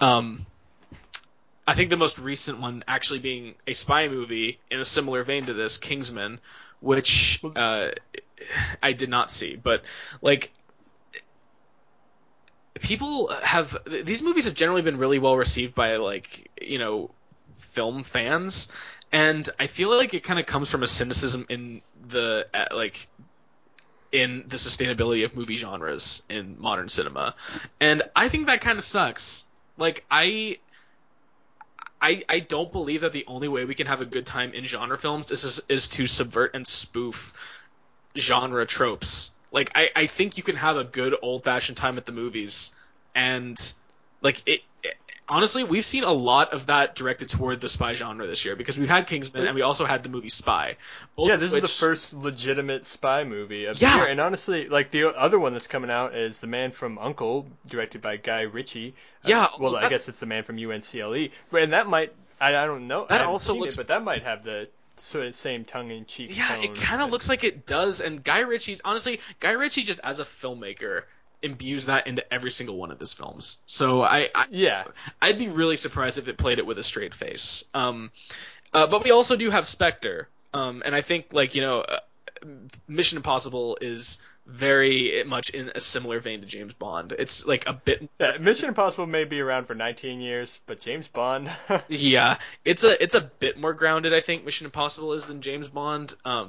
I think the most recent one actually being a spy movie in a similar vein to this, Kingsman, which I did not see. But, like, people have – these movies have generally been really well received by, like, you know, film fans. And I feel like it kind of comes from a cynicism in the like in the sustainability of movie genres in modern cinema. And I think that kind of sucks. Like, I don't believe that the only way we can have a good time in genre films is to subvert and spoof genre tropes. Like, I think you can have a good old-fashioned time at the movies. And, like, it honestly, we've seen a lot of that directed toward the spy genre this year, because we've had Kingsman and we also had the movie Spy. Yeah, this is the first legitimate spy movie of the year. And honestly, like, the other one that's coming out is The Man from UNCLE, directed by Guy Ritchie. Yeah. Well, I guess it's The Man from UNCLE. And that might, I don't know, that I haven't seen it, but that might have the sort of same tongue-in-cheek tone. It kind of looks like it does. And Guy Ritchie just as a filmmaker imbues that into every single one of his films. So I'd be really surprised if it played it with a straight face. But we also do have Spectre. And I think, like, you know, Mission Impossible is very much in a similar vein to James Bond. It's like a bit. Yeah, Mission Impossible may be around for 19 years, but James Bond. Yeah, it's a bit more grounded, I think, Mission Impossible is than James Bond. Though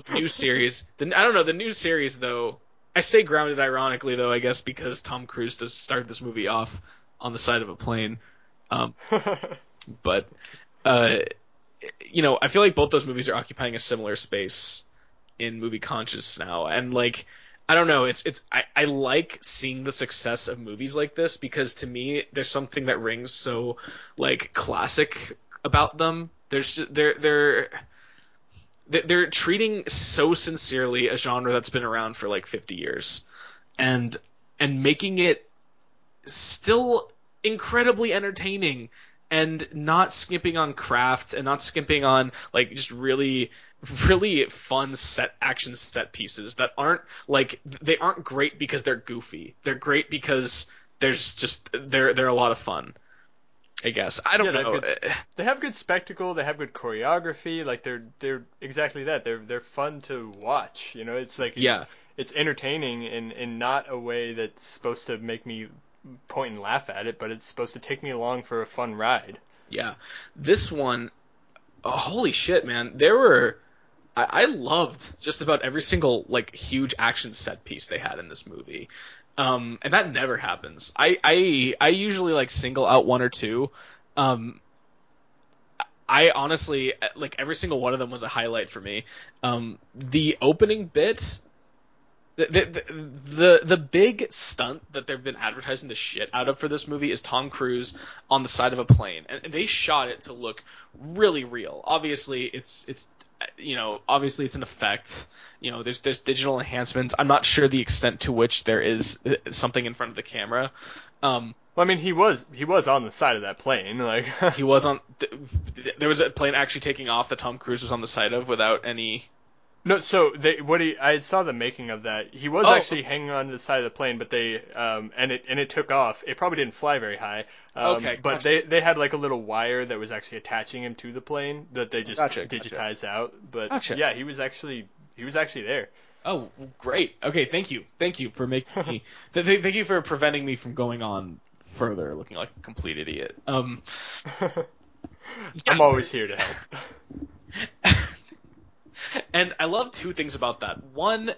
the new series, I don't know, the new series though. I say grounded ironically, though, I guess, because Tom Cruise does start this movie off on the side of a plane. But you know, I feel like both those movies are occupying a similar space in movie conscious now. And, like, I don't know, I like seeing the success of movies like this, because to me, there's something that rings so, like, classic about them. They're treating so sincerely a genre that's been around for like 50 years and making it still incredibly entertaining and not skimping on craft and not skimping on, like, just really, really fun action set pieces that aren't, like, they aren't great because they're goofy. They're great because there's just, they're a lot of fun, I guess. I don't know. They have good spectacle. They have good choreography. Like, they're exactly that. They're fun to watch. You know, it's like, it's entertaining in not a way that's supposed to make me point and laugh at it, but it's supposed to take me along for a fun ride. Yeah, this one, holy shit, man! There were, I loved just about every single, like, huge action set piece they had in this movie. And that never happens. I usually, like, single out one or two. I honestly, like, every single one of them was a highlight for me. The opening bit, the big stunt that they've been advertising the shit out of for this movie is Tom Cruise on the side of a plane, and they shot it to look really real. Obviously, it's you know, obviously it's an effect. You know, there's digital enhancements. I'm not sure the extent to which there is something in front of the camera. Well, I mean, he was on the side of that plane. Like, he was on. There was a plane actually taking off that Tom Cruise was on the side of without any. No, so I saw the making of that. He was actually hanging on to the side of the plane, but they and it took off. It probably didn't fly very high. Okay, but gotcha. they had, like, a little wire that was actually attaching him to the plane that they just digitized out. But yeah, he was actually there. Oh, great. Okay, thank you for making me. Thank you for preventing me from going on further, looking like a complete idiot. I'm always here to help. And I love two things about that. One,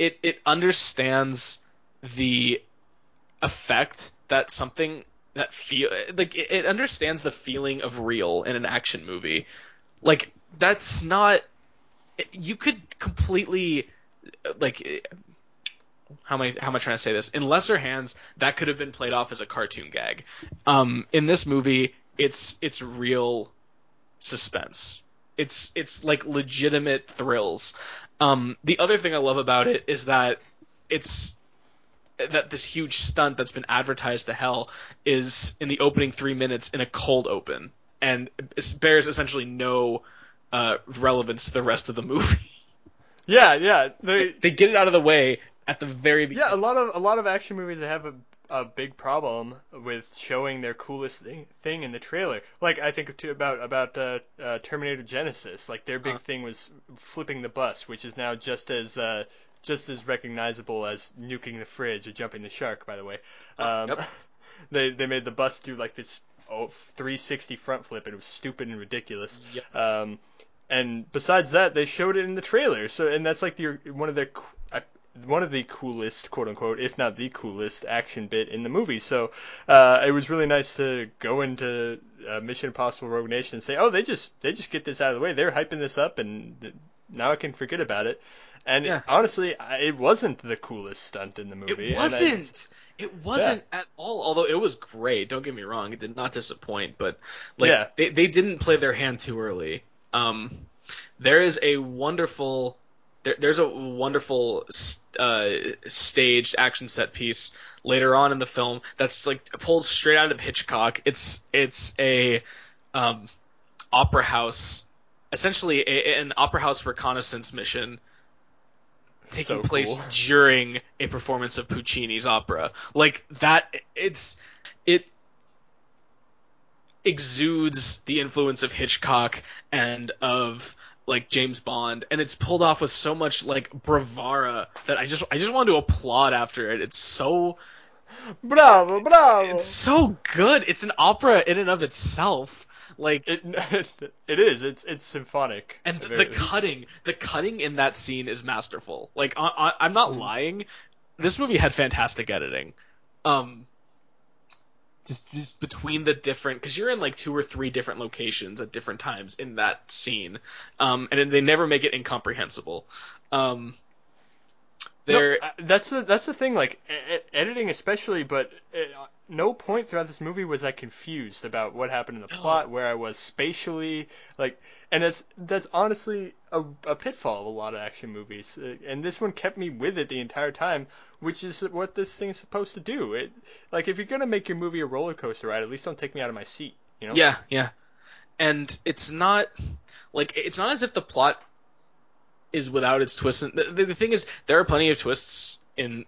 it understands the effect that something that feel like it understands the feeling of real in an action movie. Like, that's not, you could completely, like, how am I trying to say this? In lesser hands, that could have been played off as a cartoon gag. In this movie, it's real suspense. It's like legitimate thrills. The other thing I love about it is that this huge stunt that's been advertised to hell is in the opening 3 minutes in a cold open. and bears essentially no relevance to the rest of the movie. Yeah, they get it out of the way at the very beginning. Yeah, a lot of action movies that have a big problem with showing their coolest thing in the trailer. Like, I think too about Terminator Genesis. Like, their big thing was flipping the bus, which is now just as recognizable as nuking the fridge or jumping the shark. By the way, yep. They made the bus do like this 360 front flip, and it was stupid and ridiculous. Yep. And besides that, they showed it in the trailer. So, and that's like one of the coolest, quote unquote, if not the coolest, action bit in the movie. So, it was really nice to go into Mission Impossible: Rogue Nation and say, oh, they just get this out of the way. They're hyping this up, and now I can forget about it. And yeah. Honestly, it wasn't the coolest stunt in the movie. It wasn't. It wasn't at all. Although it was great. Don't get me wrong. It did not disappoint. But they didn't play their hand too early. There's a wonderful staged action set piece later on in the film that's like pulled straight out of Hitchcock. It's a opera house, essentially an opera house reconnaissance mission taking place during a performance of Puccini's opera. Like that, it exudes the influence of Hitchcock and of like James Bond, and it's pulled off with so much like bravura that I just wanted to applaud after it. It's so bravo. It's so good. It's an opera in and of itself. Like it is. It's symphonic. And the cutting in that scene is masterful. Like I'm not lying. This movie had fantastic editing. Just between the different, because you're in like 2 or 3 different locations at different times in that scene, and they never make it incomprehensible. That's the thing, like editing especially, but no point throughout this movie was I confused about what happened in the plot, where I was spatially, like, and that's honestly a pitfall of a lot of action movies, and this one kept me with it the entire time, which is what this thing is supposed to do. It, like, if you're gonna make your movie a roller coaster ride, at least don't take me out of my seat, you know? Yeah, and it's not as if the plot is without its twists. The thing is, there are plenty of twists in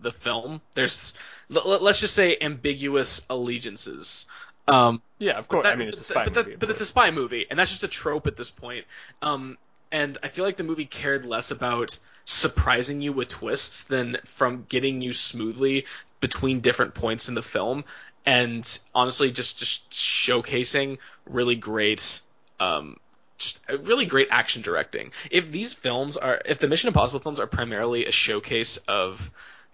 the film. There's, let's just say, ambiguous allegiances. Yeah, of course. It's a spy movie. But it's a spy movie, and that's just a trope at this point. And I feel like the movie cared less about surprising you with twists than from getting you smoothly between different points in the film, and honestly, just showcasing really great... just really great action directing. If the Mission Impossible films are primarily a showcase of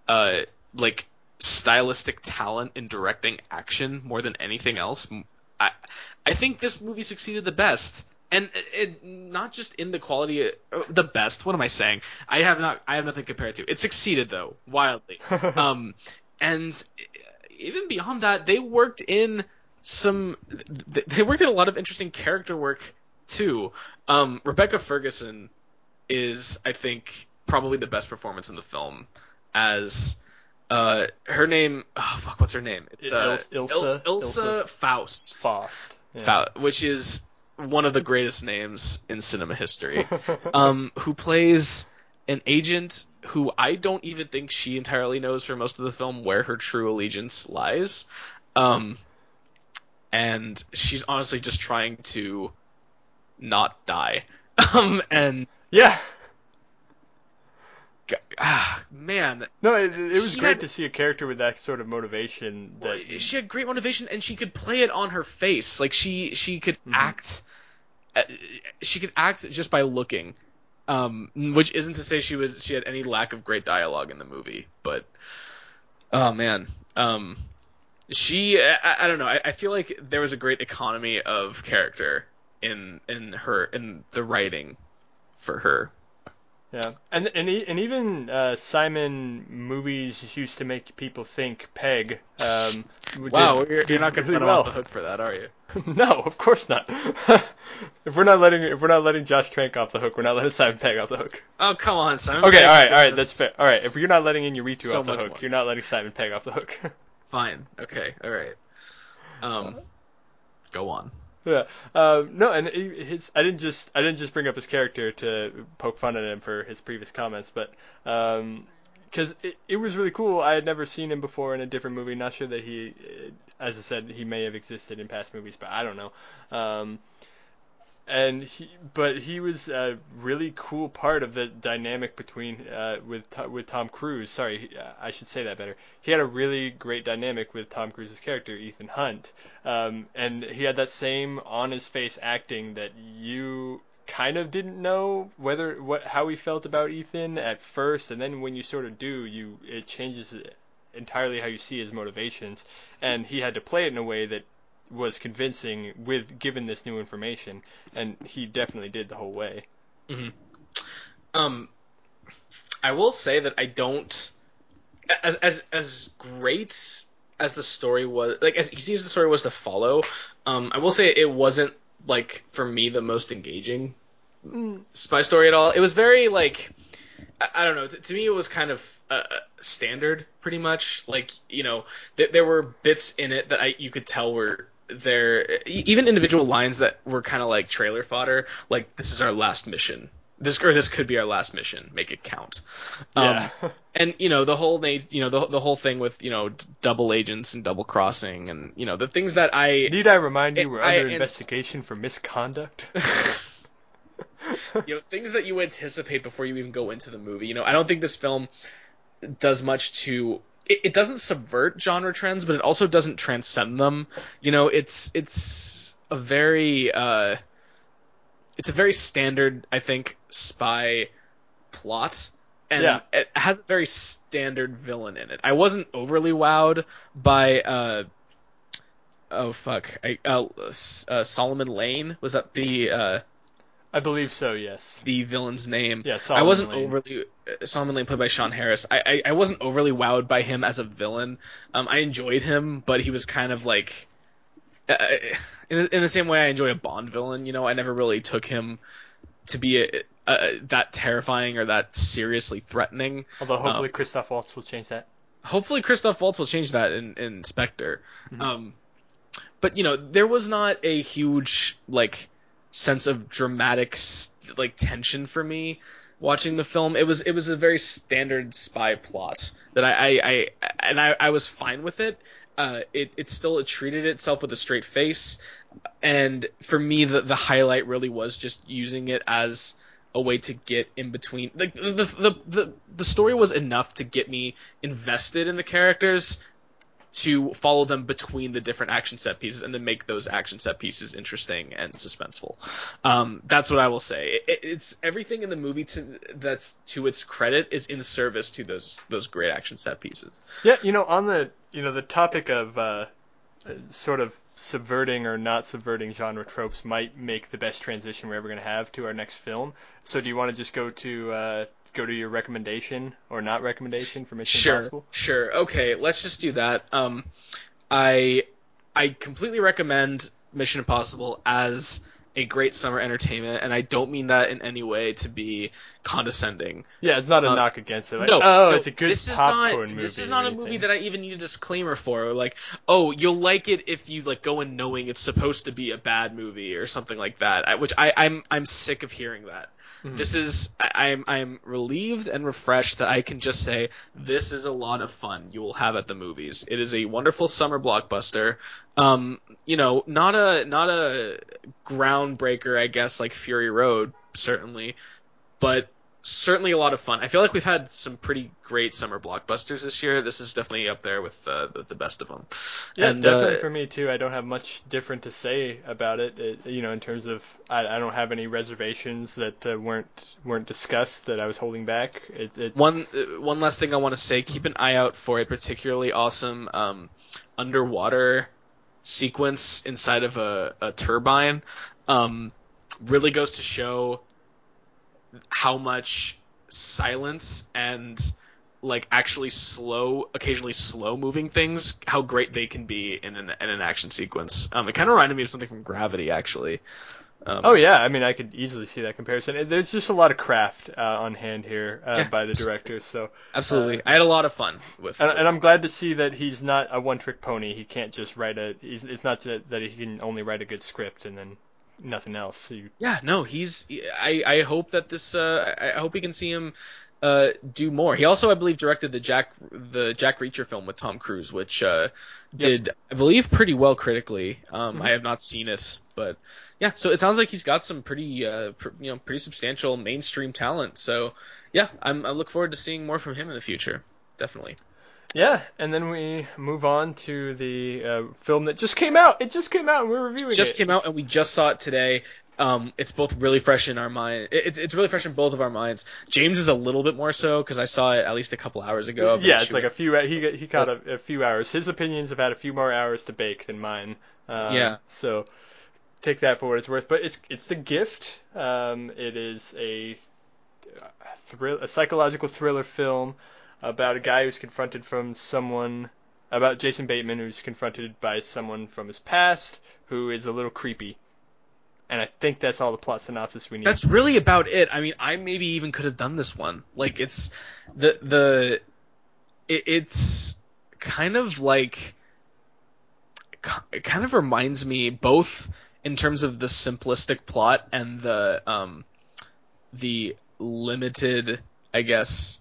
like stylistic talent in directing action more than anything else, I think this movie succeeded the best, and it not just in the quality of the best. What am I saying? I have nothing compared to it. Succeeded though wildly, and even beyond that, they worked in a lot of interesting character work too. Rebecca Ferguson is, I think, probably the best performance in the film. As her name, what's her name? It's Ilsa Faust. Yeah. Which is one of the greatest names in cinema history. Who plays an agent who I don't even think she entirely knows for most of the film where her true allegiance lies, and she's honestly just trying to not die. And yeah, man, no, it was great to see a character with that sort of motivation. That she had great motivation, and she could play it on her face. Like she could act. She could act just by looking, which isn't to say she had any lack of great dialogue in the movie. But oh man, she I don't know. I feel like there was a great economy of character in the writing for her. Yeah, and even Simon movies used to make people think Peg. Wow, you're not going to really off the hook for that, are you? No, of course not. If we're not letting Josh Trank off the hook, we're not letting Simon Pegg off the hook. Oh, come on, Simon. Okay, Pegg, all right, that's fair. All right, if you're not letting Inarritu off the hook, you're not letting Simon Pegg off the hook. Fine. Okay. All right. Go on. Yeah. No, and I didn't just bring up his character to poke fun at him for his previous comments, but because it was really cool. I had never seen him before in a different movie. Not sure that he, as I said, he may have existed in past movies, but I don't know. And he was a really cool part of the dynamic between with Tom Cruise. Sorry, I should say that better. He had a really great dynamic with Tom Cruise's character, Ethan Hunt, and he had that same on-his-face acting that you kind of didn't know how he felt about Ethan at first, and then when you sort of do, it changes entirely how you see his motivations. And he had to play it in a way that was convincing given this new information, and he definitely did the whole way. Mm-hmm. I will say that I don't, as great as the story was, like as easy as the story was to follow, I will say it wasn't, like, for me the most engaging spy story at all. It was very, like, I don't know. To me, it was kind of standard, pretty much. Like, you know, there were bits in it that you could tell were there, even individual lines that were kind of like trailer fodder. Like, this is our last mission. This could be our last mission. Make it count. Yeah. And you know the whole thing with double agents and double crossing and the things that I need. I remind you, we're under investigation for misconduct. Things that you anticipate before you even go into the movie. I don't think this film does much to. It doesn't subvert genre trends, but it also doesn't transcend them. It's a very standard, I think, spy plot, and it has a very standard villain in it. I wasn't overly wowed by. Solomon Lane, was that the? I believe so, yes. The villain's name. Yeah, Solomon Lane. Solomon Lane, played by Sean Harris. I wasn't overly wowed by him as a villain. I enjoyed him, but he was kind of like, in the same way I enjoy a Bond villain. I never really took him to be that terrifying or that seriously threatening. Although hopefully Christoph Waltz will change that. Hopefully Christoph Waltz will change that in Spectre. Mm-hmm. But there was not a huge sense of dramatic tension for me watching the film. It was a very standard spy plot that I was fine with it. It still treated itself with a straight face, and for me the highlight really was just using it as a way to get in between. The story was enough to get me invested in the characters, to follow them between the different action set pieces and to make those action set pieces interesting and suspenseful. That's what I will say. It's everything in the movie that's to its credit is in service to those great action set pieces. Yeah. On the, the topic of, sort of subverting or not subverting genre tropes might make the best transition we're ever going to have to our next film. So do you want to just go to your recommendation or not recommendation for Mission Impossible? Sure. Okay, let's just do that. I completely recommend Mission Impossible as a great summer entertainment, and I don't mean that in any way to be condescending. Yeah, it's not a knock against it. It's a good popcorn movie. This is not a movie that I even need a disclaimer for. Like, oh, you'll like it if you go in knowing it's supposed to be a bad movie or something like that. I'm sick of hearing that. Mm-hmm. This is I'm relieved and refreshed that I can just say this is a lot of fun you will have at the movies. It is a wonderful summer blockbuster. Not a groundbreaker, I guess, like Fury Road, certainly, but certainly a lot of fun. I feel like we've had some pretty great summer blockbusters this year. This is definitely up there with the best of them. Yeah, and, definitely for me too. I don't have much different to say about it. In terms of I don't have any reservations that weren't discussed that I was holding back. One last thing I want to say: keep an eye out for a particularly awesome underwater sequence inside of a turbine. Really goes to show how much silence and actually occasionally slow moving things, how great they can be in an action sequence. It kind of reminded me of something from Gravity, actually. Oh yeah, I mean, I could easily see that comparison. There's just a lot of craft on hand here by the director. So absolutely, I had a lot of fun with. And I'm glad to see that he's not a one-trick pony. He can't just write a. It's not that he can only write a good script and then nothing else. So I hope that this. I hope we can see him do more. He also, I believe, directed the Jack Reacher film with Tom Cruise, which did, I believe, pretty well critically. I have not seen it, but yeah. So it sounds like he's got some pretty pretty substantial mainstream talent. So yeah, I look forward to seeing more from him in the future. Definitely. Yeah, and then we move on to the film that just came out. It just came out, and we're reviewing it. Just came out, and we just saw it today. It's both really fresh in our mind. It's really fresh in both of our minds. James is a little bit more so because I saw it at least a couple hours ago. Yeah, it's like a few. He caught a few hours. His opinions have had a few more hours to bake than mine. So take that for what it's worth. But it's The Gift. It is a psychological thriller film about a guy who's confronted from someone, about Jason Bateman, who's confronted by someone from his past who is a little creepy. And I think that's all the plot synopsis we need. That's really about it. I mean, I maybe even could have done this one. Like, it's it's kind of like, it kind of reminds me both in terms of the simplistic plot and the limited, I guess,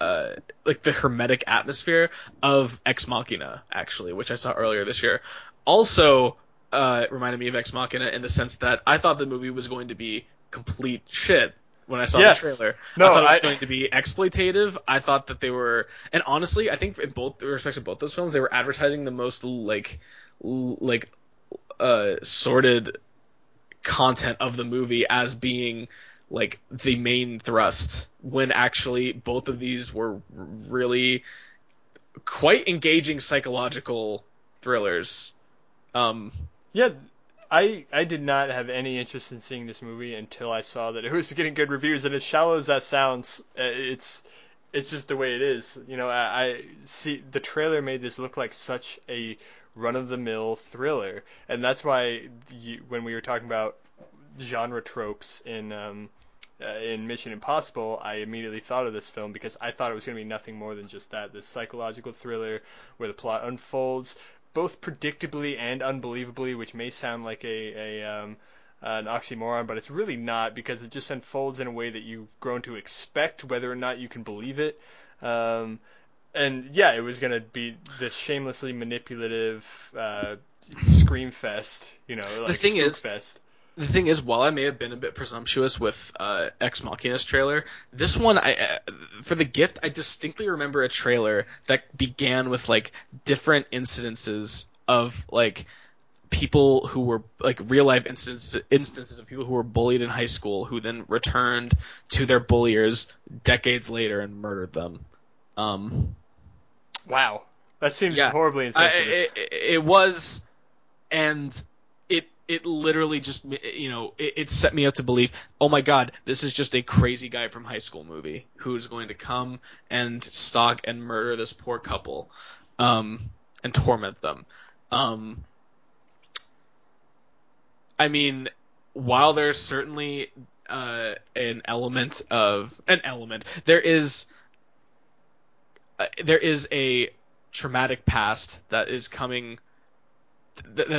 like the hermetic atmosphere of Ex Machina, actually, which I saw earlier this year. Also, it reminded me of Ex Machina in the sense that I thought the movie was going to be complete shit when I saw the trailer. No, I thought it was going to be exploitative. I thought that they were, and honestly, I think in both respects of both those films, they were advertising the most sordid content of the movie as being like the main thrust, when actually both of these were really quite engaging psychological thrillers. Yeah, I did not have any interest in seeing this movie until I saw that it was getting good reviews. And as shallow as that sounds, it's just the way it is. You know, I see the trailer made this look like such a run-of-the-mill thriller, and that's why when we were talking about genre tropes in Mission Impossible, I immediately thought of this film because I thought it was going to be nothing more than just that, this psychological thriller where the plot unfolds both predictably and unbelievably, which may sound like an oxymoron, but it's really not, because it just unfolds in a way that you've grown to expect, whether or not you can believe it. And yeah, it was going to be this shamelessly manipulative scream fest, like spook fest. The thing is, while I may have been a bit presumptuous with Ex Machina's trailer, this one, for The Gift, I distinctly remember a trailer that began with like different incidences of like people who were like real life instances of people who were bullied in high school, who then returned to their bulliers decades later and murdered them. Wow, that seems horribly insensitive. It was, and it literally just, it set me up to believe, oh my God, this is just a crazy guy from high school movie who's going to come and stalk and murder this poor couple and torment them. I mean, while there's certainly there is a traumatic past that is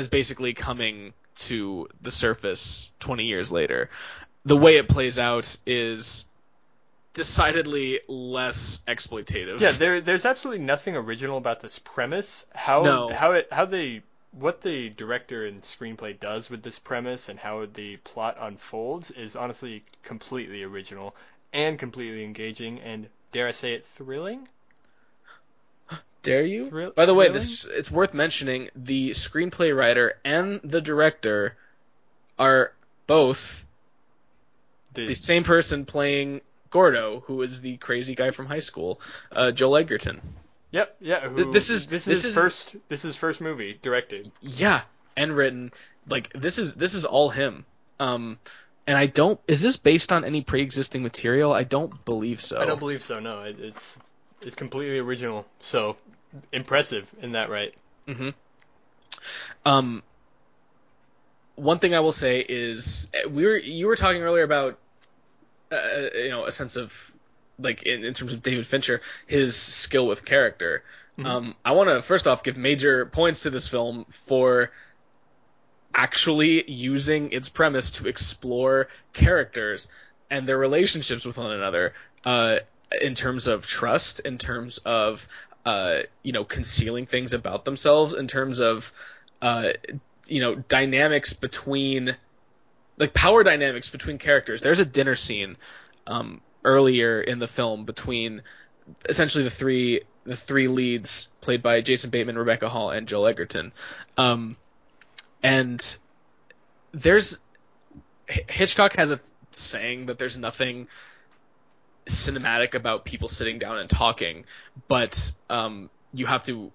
basically coming to the surface 20 years later. The way it plays out is decidedly less exploitative. Yeah, there's absolutely nothing original about this premise. What the director and screenplay does with this premise and how the plot unfolds is honestly completely original and completely engaging and, dare I say it, thrilling? Dare you? By the way, it's worth mentioning, the screenplay writer and the director are both the same person playing Gordo, who is the crazy guy from high school, Joel Edgerton. Yep, yeah. This is his first movie directed. Yeah, and written. Like this is all him. And I don't. Is this based on any pre-existing material? I don't believe so. I don't believe so. No, it's completely original. So impressive in that, right? Mm-hmm. One thing I will say is you were talking earlier about a sense of like in terms of David Fincher, his skill with character. Mm-hmm. I want to first off give major points to this film for actually using its premise to explore characters and their relationships with one another, in terms of trust, in terms of concealing things about themselves, in terms of dynamics between, like, power dynamics between characters. There's a dinner scene earlier in the film between essentially the three leads played by Jason Bateman, Rebecca Hall, and Joel Edgerton. And there's Hitchcock has a saying that there's nothing cinematic about people sitting down and talking, but you have to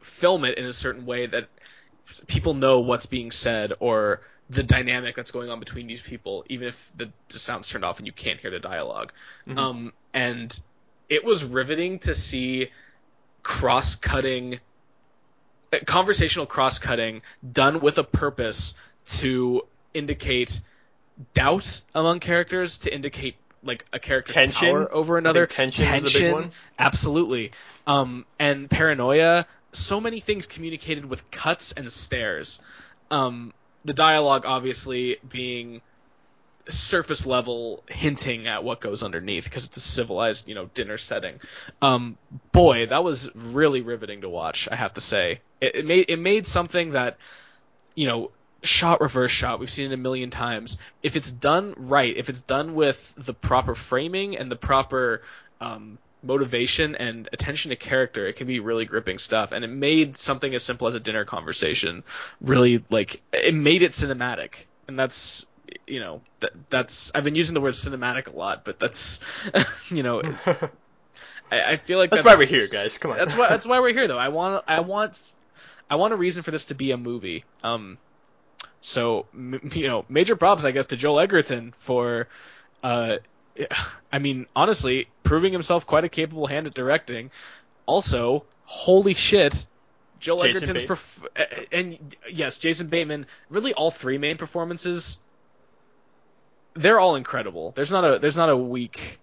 film it in a certain way that people know what's being said or the dynamic that's going on between these people, even if the sound's turned off and you can't hear the dialogue. Mm-hmm. And it was riveting to see conversational cross-cutting done with a purpose to indicate doubt among characters, to indicate like a character's tension, power over another. Tension was a big one. Absolutely. And paranoia. So many things communicated with cuts and stares. The dialogue obviously being surface level, hinting at what goes underneath because it's a civilized, dinner setting. Boy, that was really riveting to watch, I have to say. It made something that, shot, reverse shot, we've seen it a million times. If it's done right, if it's done with the proper framing and the proper motivation and attention to character, it can be really gripping stuff. And it made something as simple as a dinner conversation really, like, it made it cinematic. And that's, that's, I've been using the word cinematic a lot, but that's, I feel like that's why we're here, guys. Come on. That's why we're here though. I want a reason for this to be a movie. So, major props, I guess, to Joel Edgerton for, honestly, proving himself quite a capable hand at directing. Also, holy shit, Joel Edgerton's... and yes, Jason Bateman, really all three main performances, they're all incredible. There's not a weak...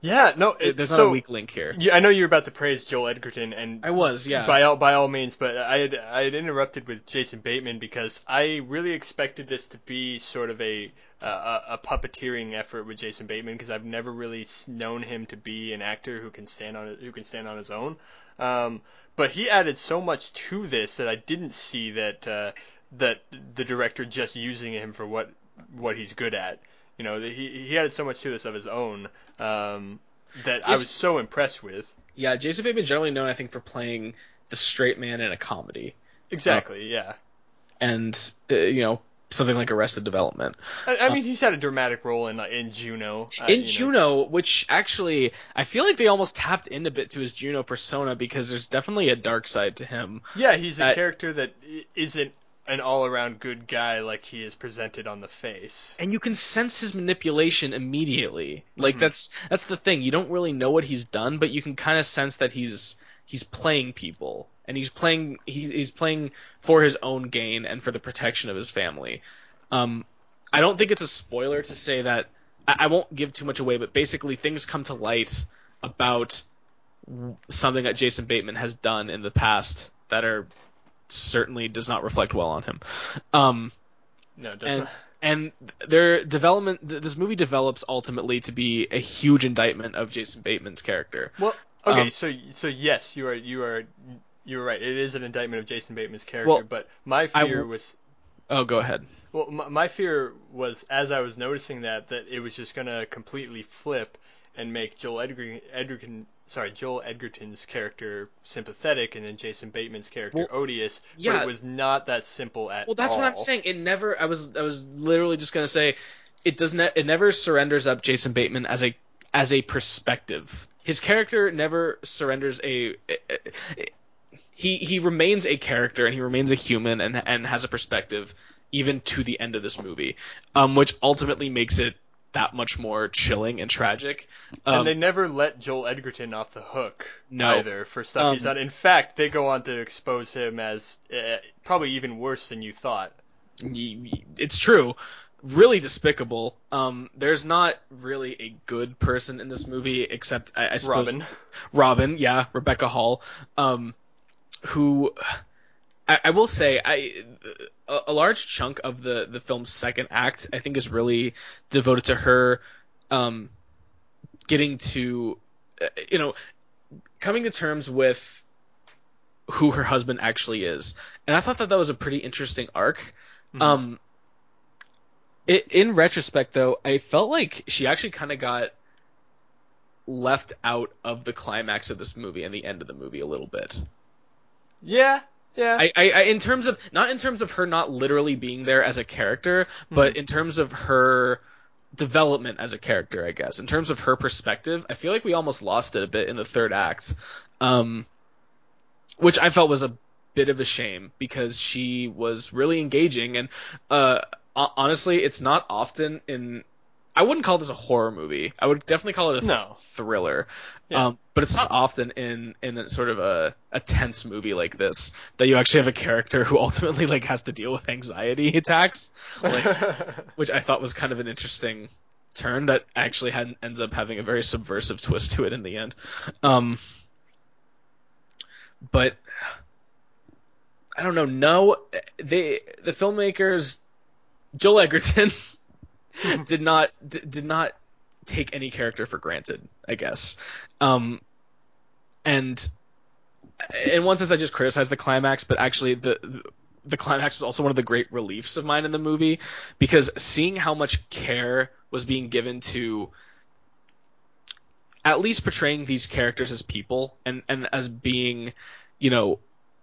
Yeah, no, there's not a weak link here. Yeah, I know you were about to praise Joel Edgerton, and I was, yeah, by all means. But I had interrupted with Jason Bateman because I really expected this to be sort of a puppeteering effort with Jason Bateman because I've never really known him to be an actor who can stand on his own. But he added so much to this that I didn't see that the director just using him for what he's good at. He added so much to this of his own that I was so impressed with. Yeah, Jason Bateman generally known, I think, for playing the straight man in a comedy. Exactly, yeah. And, something like Arrested Development. I mean, he's had a dramatic role in Juno. Which actually, I feel like they almost tapped in a bit to his Juno persona because there's definitely a dark side to him. Yeah, he's a character that isn't an all-around good guy like he is presented on the face. And you can sense his manipulation immediately. Like, mm-hmm. That's the thing. You don't really know what he's done, but you can kind of sense that he's playing people. And he's playing for his own gain and for the protection of his family. I don't think it's a spoiler to say that... I won't give too much away, but basically things come to light about something that Jason Bateman has done in the past that are... certainly does not reflect well on him. No, it doesn't. And their development, this movie develops ultimately to be a huge indictment of Jason Bateman's character. Well, okay, so yes, you are right. It is an indictment of Jason Bateman's character, but my fear was... Oh, go ahead. Well, my fear was, as I was noticing that it was just going to completely flip and make Joel Edgerton's character sympathetic and then Jason Bateman's character odious, yeah. But it was not that simple at all. Well, that's what I'm saying. It never... I was literally just going to say it doesn't... It never surrenders up Jason Bateman as a perspective. His character never surrenders he remains a character and he remains a human and has a perspective even to the end of this movie, which ultimately makes it that much more chilling and tragic. And they never let Joel Edgerton off the hook either for stuff he's done. In fact, they go on to expose him as probably even worse than you thought. it's true, really despicable. There's not really a good person in this movie except I suppose Robin, yeah, Rebecca Hall, who I will say a large chunk of the film's second act I think is really devoted to her getting to coming to terms with who her husband actually is, and I thought that was a pretty interesting arc. Mm-hmm. In retrospect, though, I felt like she actually kind of got left out of the climax of this movie and the end of the movie a little bit. Yeah. I in terms of her not literally being there as a character, but in terms of her development as a character, I guess. In terms of her perspective, I feel like we almost lost it a bit in the third act, which I felt was a bit of a shame because she was really engaging. And honestly, it's not often in... I wouldn't call this a horror movie. I would definitely call it a thriller. Yeah. But it's not often in sort of a tense movie like this that you actually have a character who ultimately like has to deal with anxiety attacks, like, which I thought was kind of an interesting turn that actually ends up having a very subversive twist to it in the end. But I don't know. The filmmakers, Joel Edgerton... did not take any character for granted, I guess. And in one sense, I just criticized the climax, but actually the climax was also one of the great reliefs of mine in the movie, because seeing how much care was being given to at least portraying these characters as people and as being,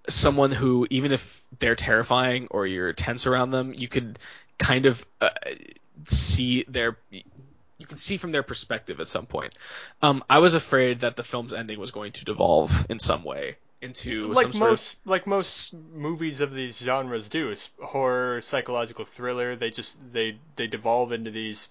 someone who, even if they're terrifying or you're tense around them, you could kind of... you can see from their perspective at some point. I was afraid that the film's ending was going to devolve in some way into most movies of these genres do. Horror, psychological thriller, they devolve into these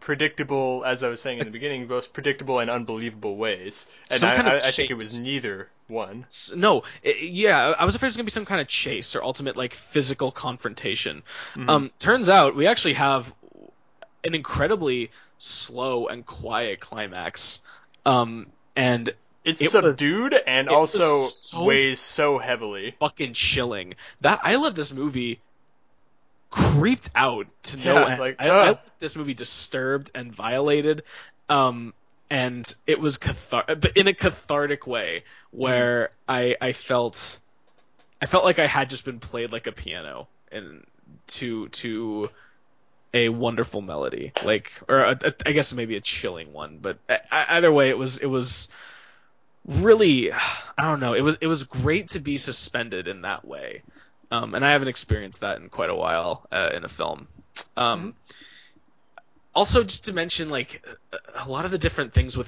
predictable, as I was saying in the beginning, both predictable and unbelievable ways. And I think it was neither one. No, I was afraid it was going to be some kind of chase or ultimate like physical confrontation. Mm-hmm. Turns out we actually have an incredibly slow and quiet climax, and it's subdued and also weighs so heavily. Fucking chilling. That I love this movie. Creeped out to no end. I left this movie disturbed and violated, and it was but in a cathartic way where I felt like I had just been played like a piano and to a wonderful melody, I guess maybe a chilling one, but either way, it was really, I don't know, it was great to be suspended in that way. And I haven't experienced that in quite a while in a film. Also, just to mention, like, a lot of the different things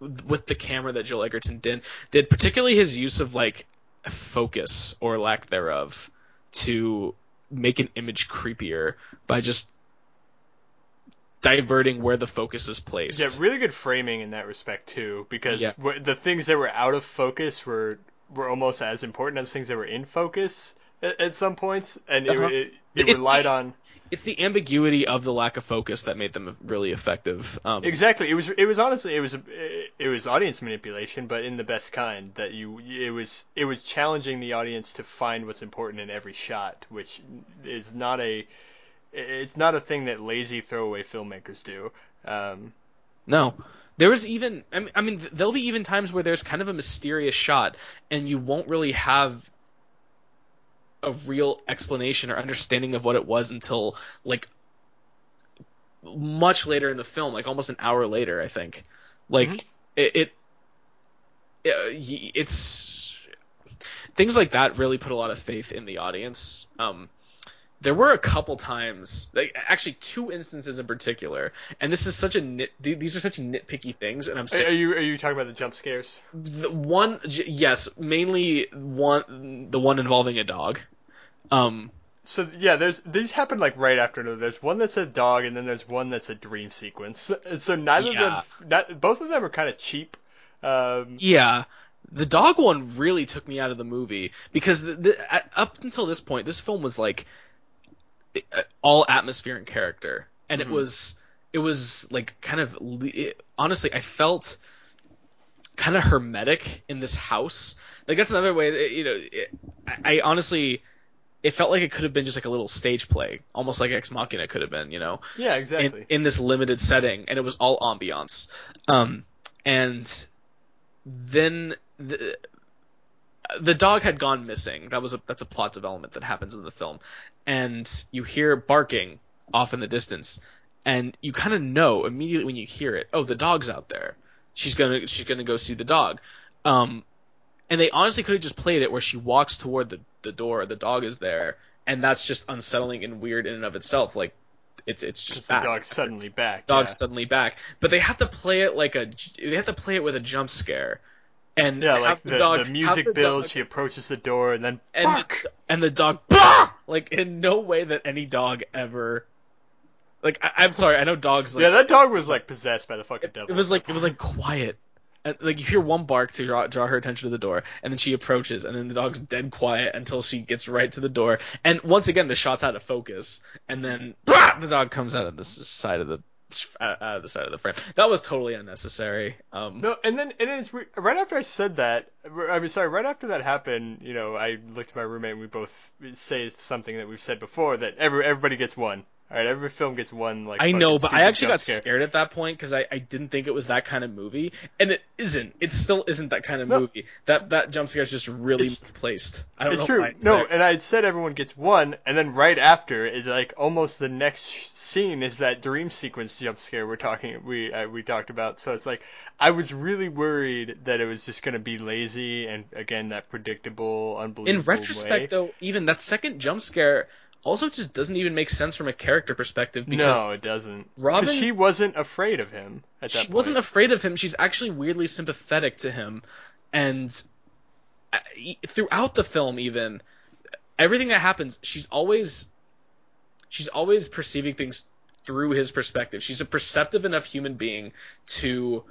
with the camera that Joel Edgerton did, particularly his use of like focus or lack thereof to make an image creepier by just diverting where the focus is placed. Yeah, really good framing in that respect too, because the things that were out of focus were almost as important as things that were in focus at some points, and it relied on... It's the ambiguity of the lack of focus that made them really effective. Exactly. It was honestly audience manipulation, but in the best kind. That it was challenging the audience to find what's important in every shot, which is not a thing that lazy throwaway filmmakers do. No. There was even, there'll be even times where there's kind of a mysterious shot and you won't really have a real explanation or understanding of what it was until like much later in the film, like almost an hour later, I think. Like it's things like that really put a lot of faith in the audience. There were a couple times, like actually two instances in particular, and this is such a these are such nitpicky things. And I'm saying, are you talking about the jump scares? The one involving a dog. So yeah, these happen like right after another. There's one that's a dog, and then there's one that's a dream sequence. And so neither of them, both of them are kind of cheap. The dog one really took me out of the movie, because up until this point, this film was like all atmosphere and character, and mm-hmm. it was like kind of honestly, I felt kind of hermetic in this house. Like that's another way that, you know, I honestly, it felt like it could have been just like a little stage play, almost like Ex Machina could have been, you know? Yeah, exactly. In this limited setting, and it was all ambiance. And then the dog had gone missing. That's a plot development that happens in the film. And you hear barking off in the distance, and you kind of know immediately when you hear it, oh, the dog's out there. She's gonna go see the dog. And they honestly could have just played it where she walks toward the door, the dog is there, and that's just unsettling and weird in and of itself. Like it's just back. The dog's suddenly back. But they have to play it with a jump scare. And yeah, like the music builds. She approaches the door and then bark! And the dog bark! Like in no way that any dog ever. Like I'm sorry, I know dogs. Like, yeah, that dog was like possessed by the fucking devil. It was like quiet. And, like, you hear one bark to draw her attention to the door, and then she approaches, and then the dog's dead quiet until she gets right to the door. And once again, the shot's out of focus, and then the dog comes out of the side of the frame. That was totally unnecessary. No, and then it's weird. Right after that happened, you know, I looked at my roommate, and we both say something that we've said before, that everybody gets one. All right, every film gets one. Like I know, but I actually got scared at that point because I didn't think it was that kind of movie, and it isn't. It still isn't that kind of movie. That jump scare is just really misplaced. I don't know. It's true. No, and I said everyone gets one, and then right after, it's like almost the next scene is that dream sequence jump scare we talked about. So it's like I was really worried that it was just going to be lazy and again that predictable, unbelievable. In retrospect, though, even that second jump scare. Also, it just doesn't even make sense from a character perspective. Because no, it doesn't. Robin, she wasn't afraid of him at that point. She wasn't afraid of him. She's actually weirdly sympathetic to him. And throughout the film, even, everything that happens, she's always perceiving things through his perspective. She's a perceptive enough human being to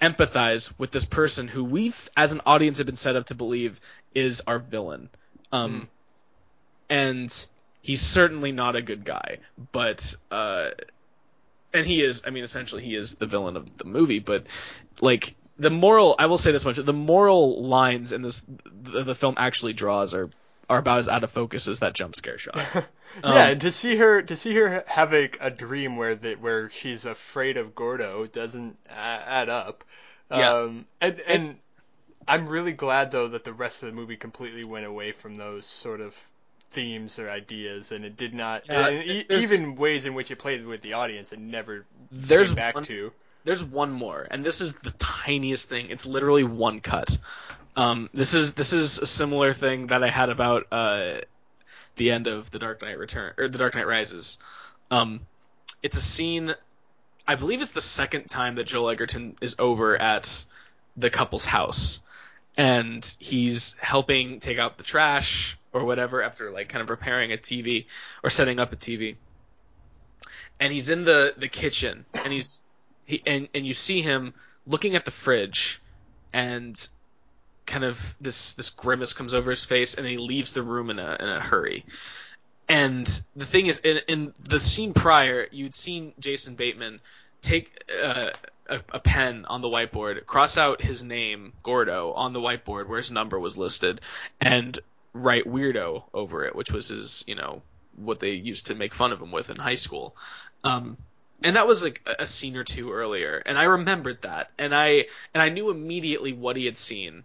empathize with this person who we, as an audience, have been set up to believe is our villain. And he's certainly not a good guy, but and he is. I mean, essentially, he is the villain of the movie. But like the moral, I will say this much: the moral lines in this the film actually draws are about as out of focus as that jump scare shot. Yeah, to see her have a dream where she's afraid of Gordo doesn't add up. Yeah. And I'm really glad though that the rest of the movie completely went away from those sort of themes or ideas, and it did not. Even ways in which it played with the audience, it never came back to. There's one more, and this is the tiniest thing. It's literally one cut. This is a similar thing that I had about the end of The Dark Knight Return or The Dark Knight Rises. It's a scene. I believe it's the second time that Joel Edgerton is over at the couple's house, and he's helping take out the trash or whatever after like kind of repairing a TV or setting up a TV, and he's in the kitchen, and you see him looking at the fridge, and kind of this grimace comes over his face, and he leaves the room in a hurry. And the thing is, in the scene prior, you'd seen Jason Bateman take a pen on the whiteboard, cross out his name Gordo on the whiteboard where his number was listed, and write weirdo over it, which was his, you know, what they used to make fun of him with in high school. And that was like a scene or two earlier, and I remembered that, and I knew immediately what he had seen.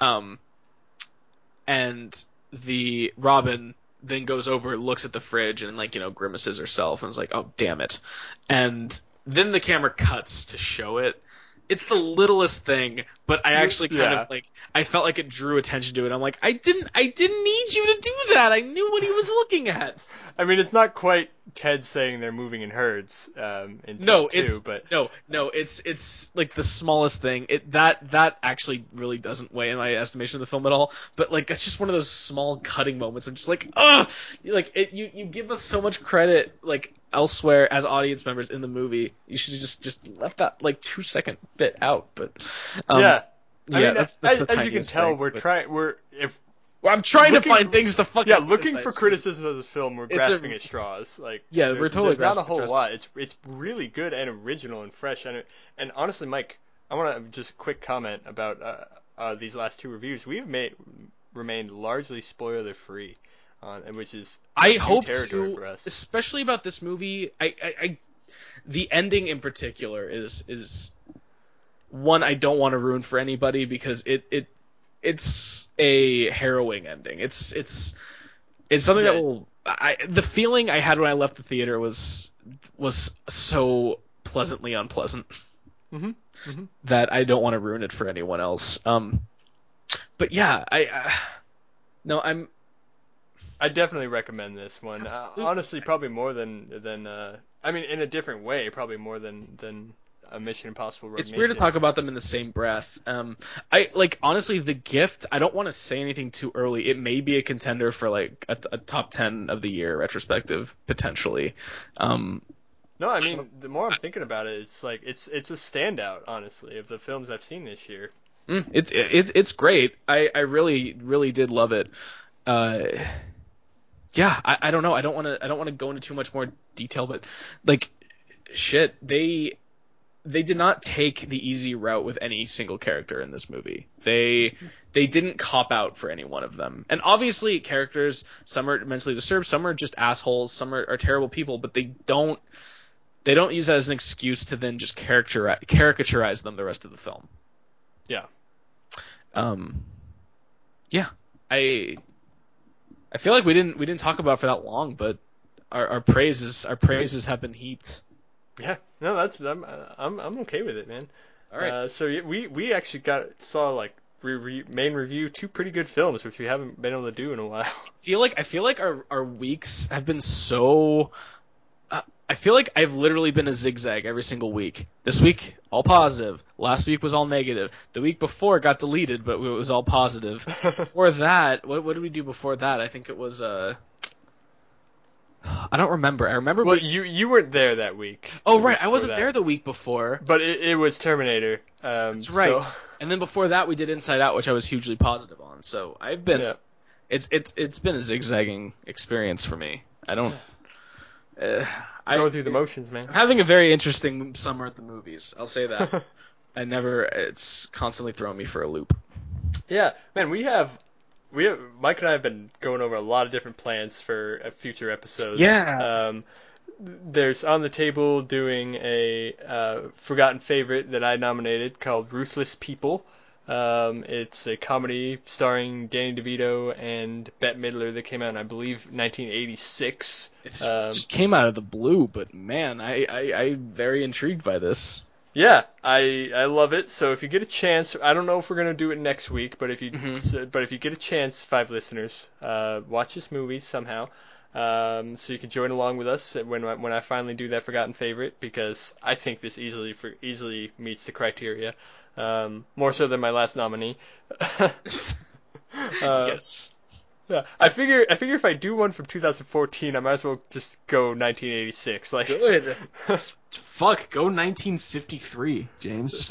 And the Robin then goes over, looks at the fridge, and like, you know, grimaces herself, and is like, oh damn it. And then the camera cuts to show it. It's the littlest thing, but I actually kind of like, I felt like it drew attention to it. I'm like, I didn't need you to do that. I knew what he was looking at. I mean, it's not quite Ted saying they're moving in herds. It's like the smallest thing. That actually really doesn't weigh in my estimation of the film at all. But like, that's just one of those small cutting moments. I'm just like, ugh! Like you give us so much credit, like, elsewhere as audience members in the movie. You should have just left that like 2-second bit out. But yeah, I mean, that's as you can tell, thing, I'm trying to find things to fucking looking for criticism of the film, we're grasping at straws. Like, yeah, we're totally grasping at straws. Not a whole lot. It's really good and original and fresh. And honestly, Mike, I want to just quick comment about these last two reviews. We've remained largely spoiler free, which is new territory for us. Especially about this movie. I the ending in particular is one I don't want to ruin for anybody, because it's a harrowing ending. It's something that will. The feeling I had when I left the theater was so pleasantly unpleasant that I don't want to ruin it for anyone else. But yeah, I definitely recommend this one. Honestly, probably more than I mean, in a different way, probably more than a Mission Impossible. Rogue Nation. Weird to talk about them in the same breath. I like, honestly, The Gift. I don't want to say anything too early. It may be a contender for like a top 10 of the year retrospective potentially. No, I mean, the more I'm thinking about it, it's like it's a standout, honestly, of the films I've seen this year. It's great. I really did love it. Yeah, I don't know. I don't want to go into too much more detail, but like, shit, they did not take the easy route with any single character in this movie. They didn't cop out for any one of them. And obviously, characters, some are mentally disturbed, some are just assholes, some are terrible people, but they don't use that as an excuse to then just caricaturize them the rest of the film. Yeah. Yeah. I feel like we didn't talk about it for that long, but our praises have been heaped. Yeah, no, I'm okay with it, man. All right. So we actually saw like main review two pretty good films, which we haven't been able to do in a while. I feel like our weeks have been so. I feel like I've literally been a zigzag every single week. This week, all positive. Last week was all negative. The week before got deleted, but it was all positive. Before that, what did we do before that? I think it was I don't remember. I remember. Well, you weren't there that week. Oh, right. I wasn't there the week before. But it was Terminator. That's right. So... And then before that, we did Inside Out, which I was hugely positive on. So I've been. Yeah. It's been a zigzagging experience for me. I don't. I go through the motions, man. I'm having a very interesting summer at the movies. I'll say that. It's constantly throwing me for a loop. Yeah, man, we have Mike and I have been going over a lot of different plans for future episodes. Yeah. There's on the table doing a forgotten favorite that I nominated called Ruthless People. It's a comedy starring Danny DeVito and Bette Midler that came out in, I believe, 1986. It just came out of the blue, but man, I'm very intrigued by this. Yeah, I love it. So if you get a chance, I don't know if we're gonna do it next week, but if you get a chance, five listeners, watch this movie somehow. So you can join along with us when I finally do that forgotten favorite, because I think this easily meets the criteria. More so than my last nominee. Yes. Yeah. I figure if I do one from 2014, I might as well just go 1986. Like, good. Fuck, go 1953, James.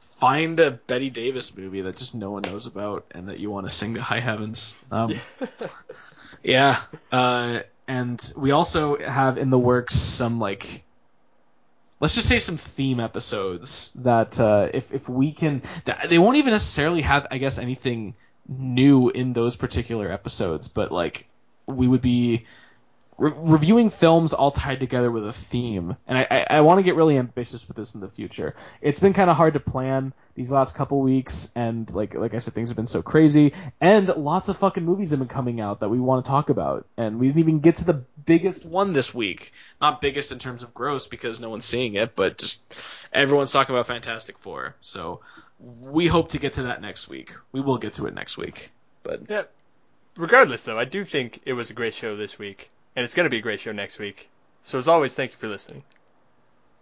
Find a Betty Davis movie that just no one knows about and that you want to sing to high heavens. Yeah. And we also have in the works some like. Let's just say some theme episodes that if we can... They won't even necessarily have, I guess, anything new in those particular episodes, but like we would be reviewing films all tied together with a theme. And I want to get really ambitious with this in the future. It's been kind of hard to plan these last couple weeks, and like I said, things have been so crazy, and lots of fucking movies have been coming out that we want to talk about, and we didn't even get to the biggest one this week. Not biggest in terms of gross, because no one's seeing it, but just everyone's talking about Fantastic Four. So we hope to get to that next week. We will get to it next week. But yeah. Regardless, though, I do think it was a great show this week. And it's going to be a great show next week. So as always, thank you for listening.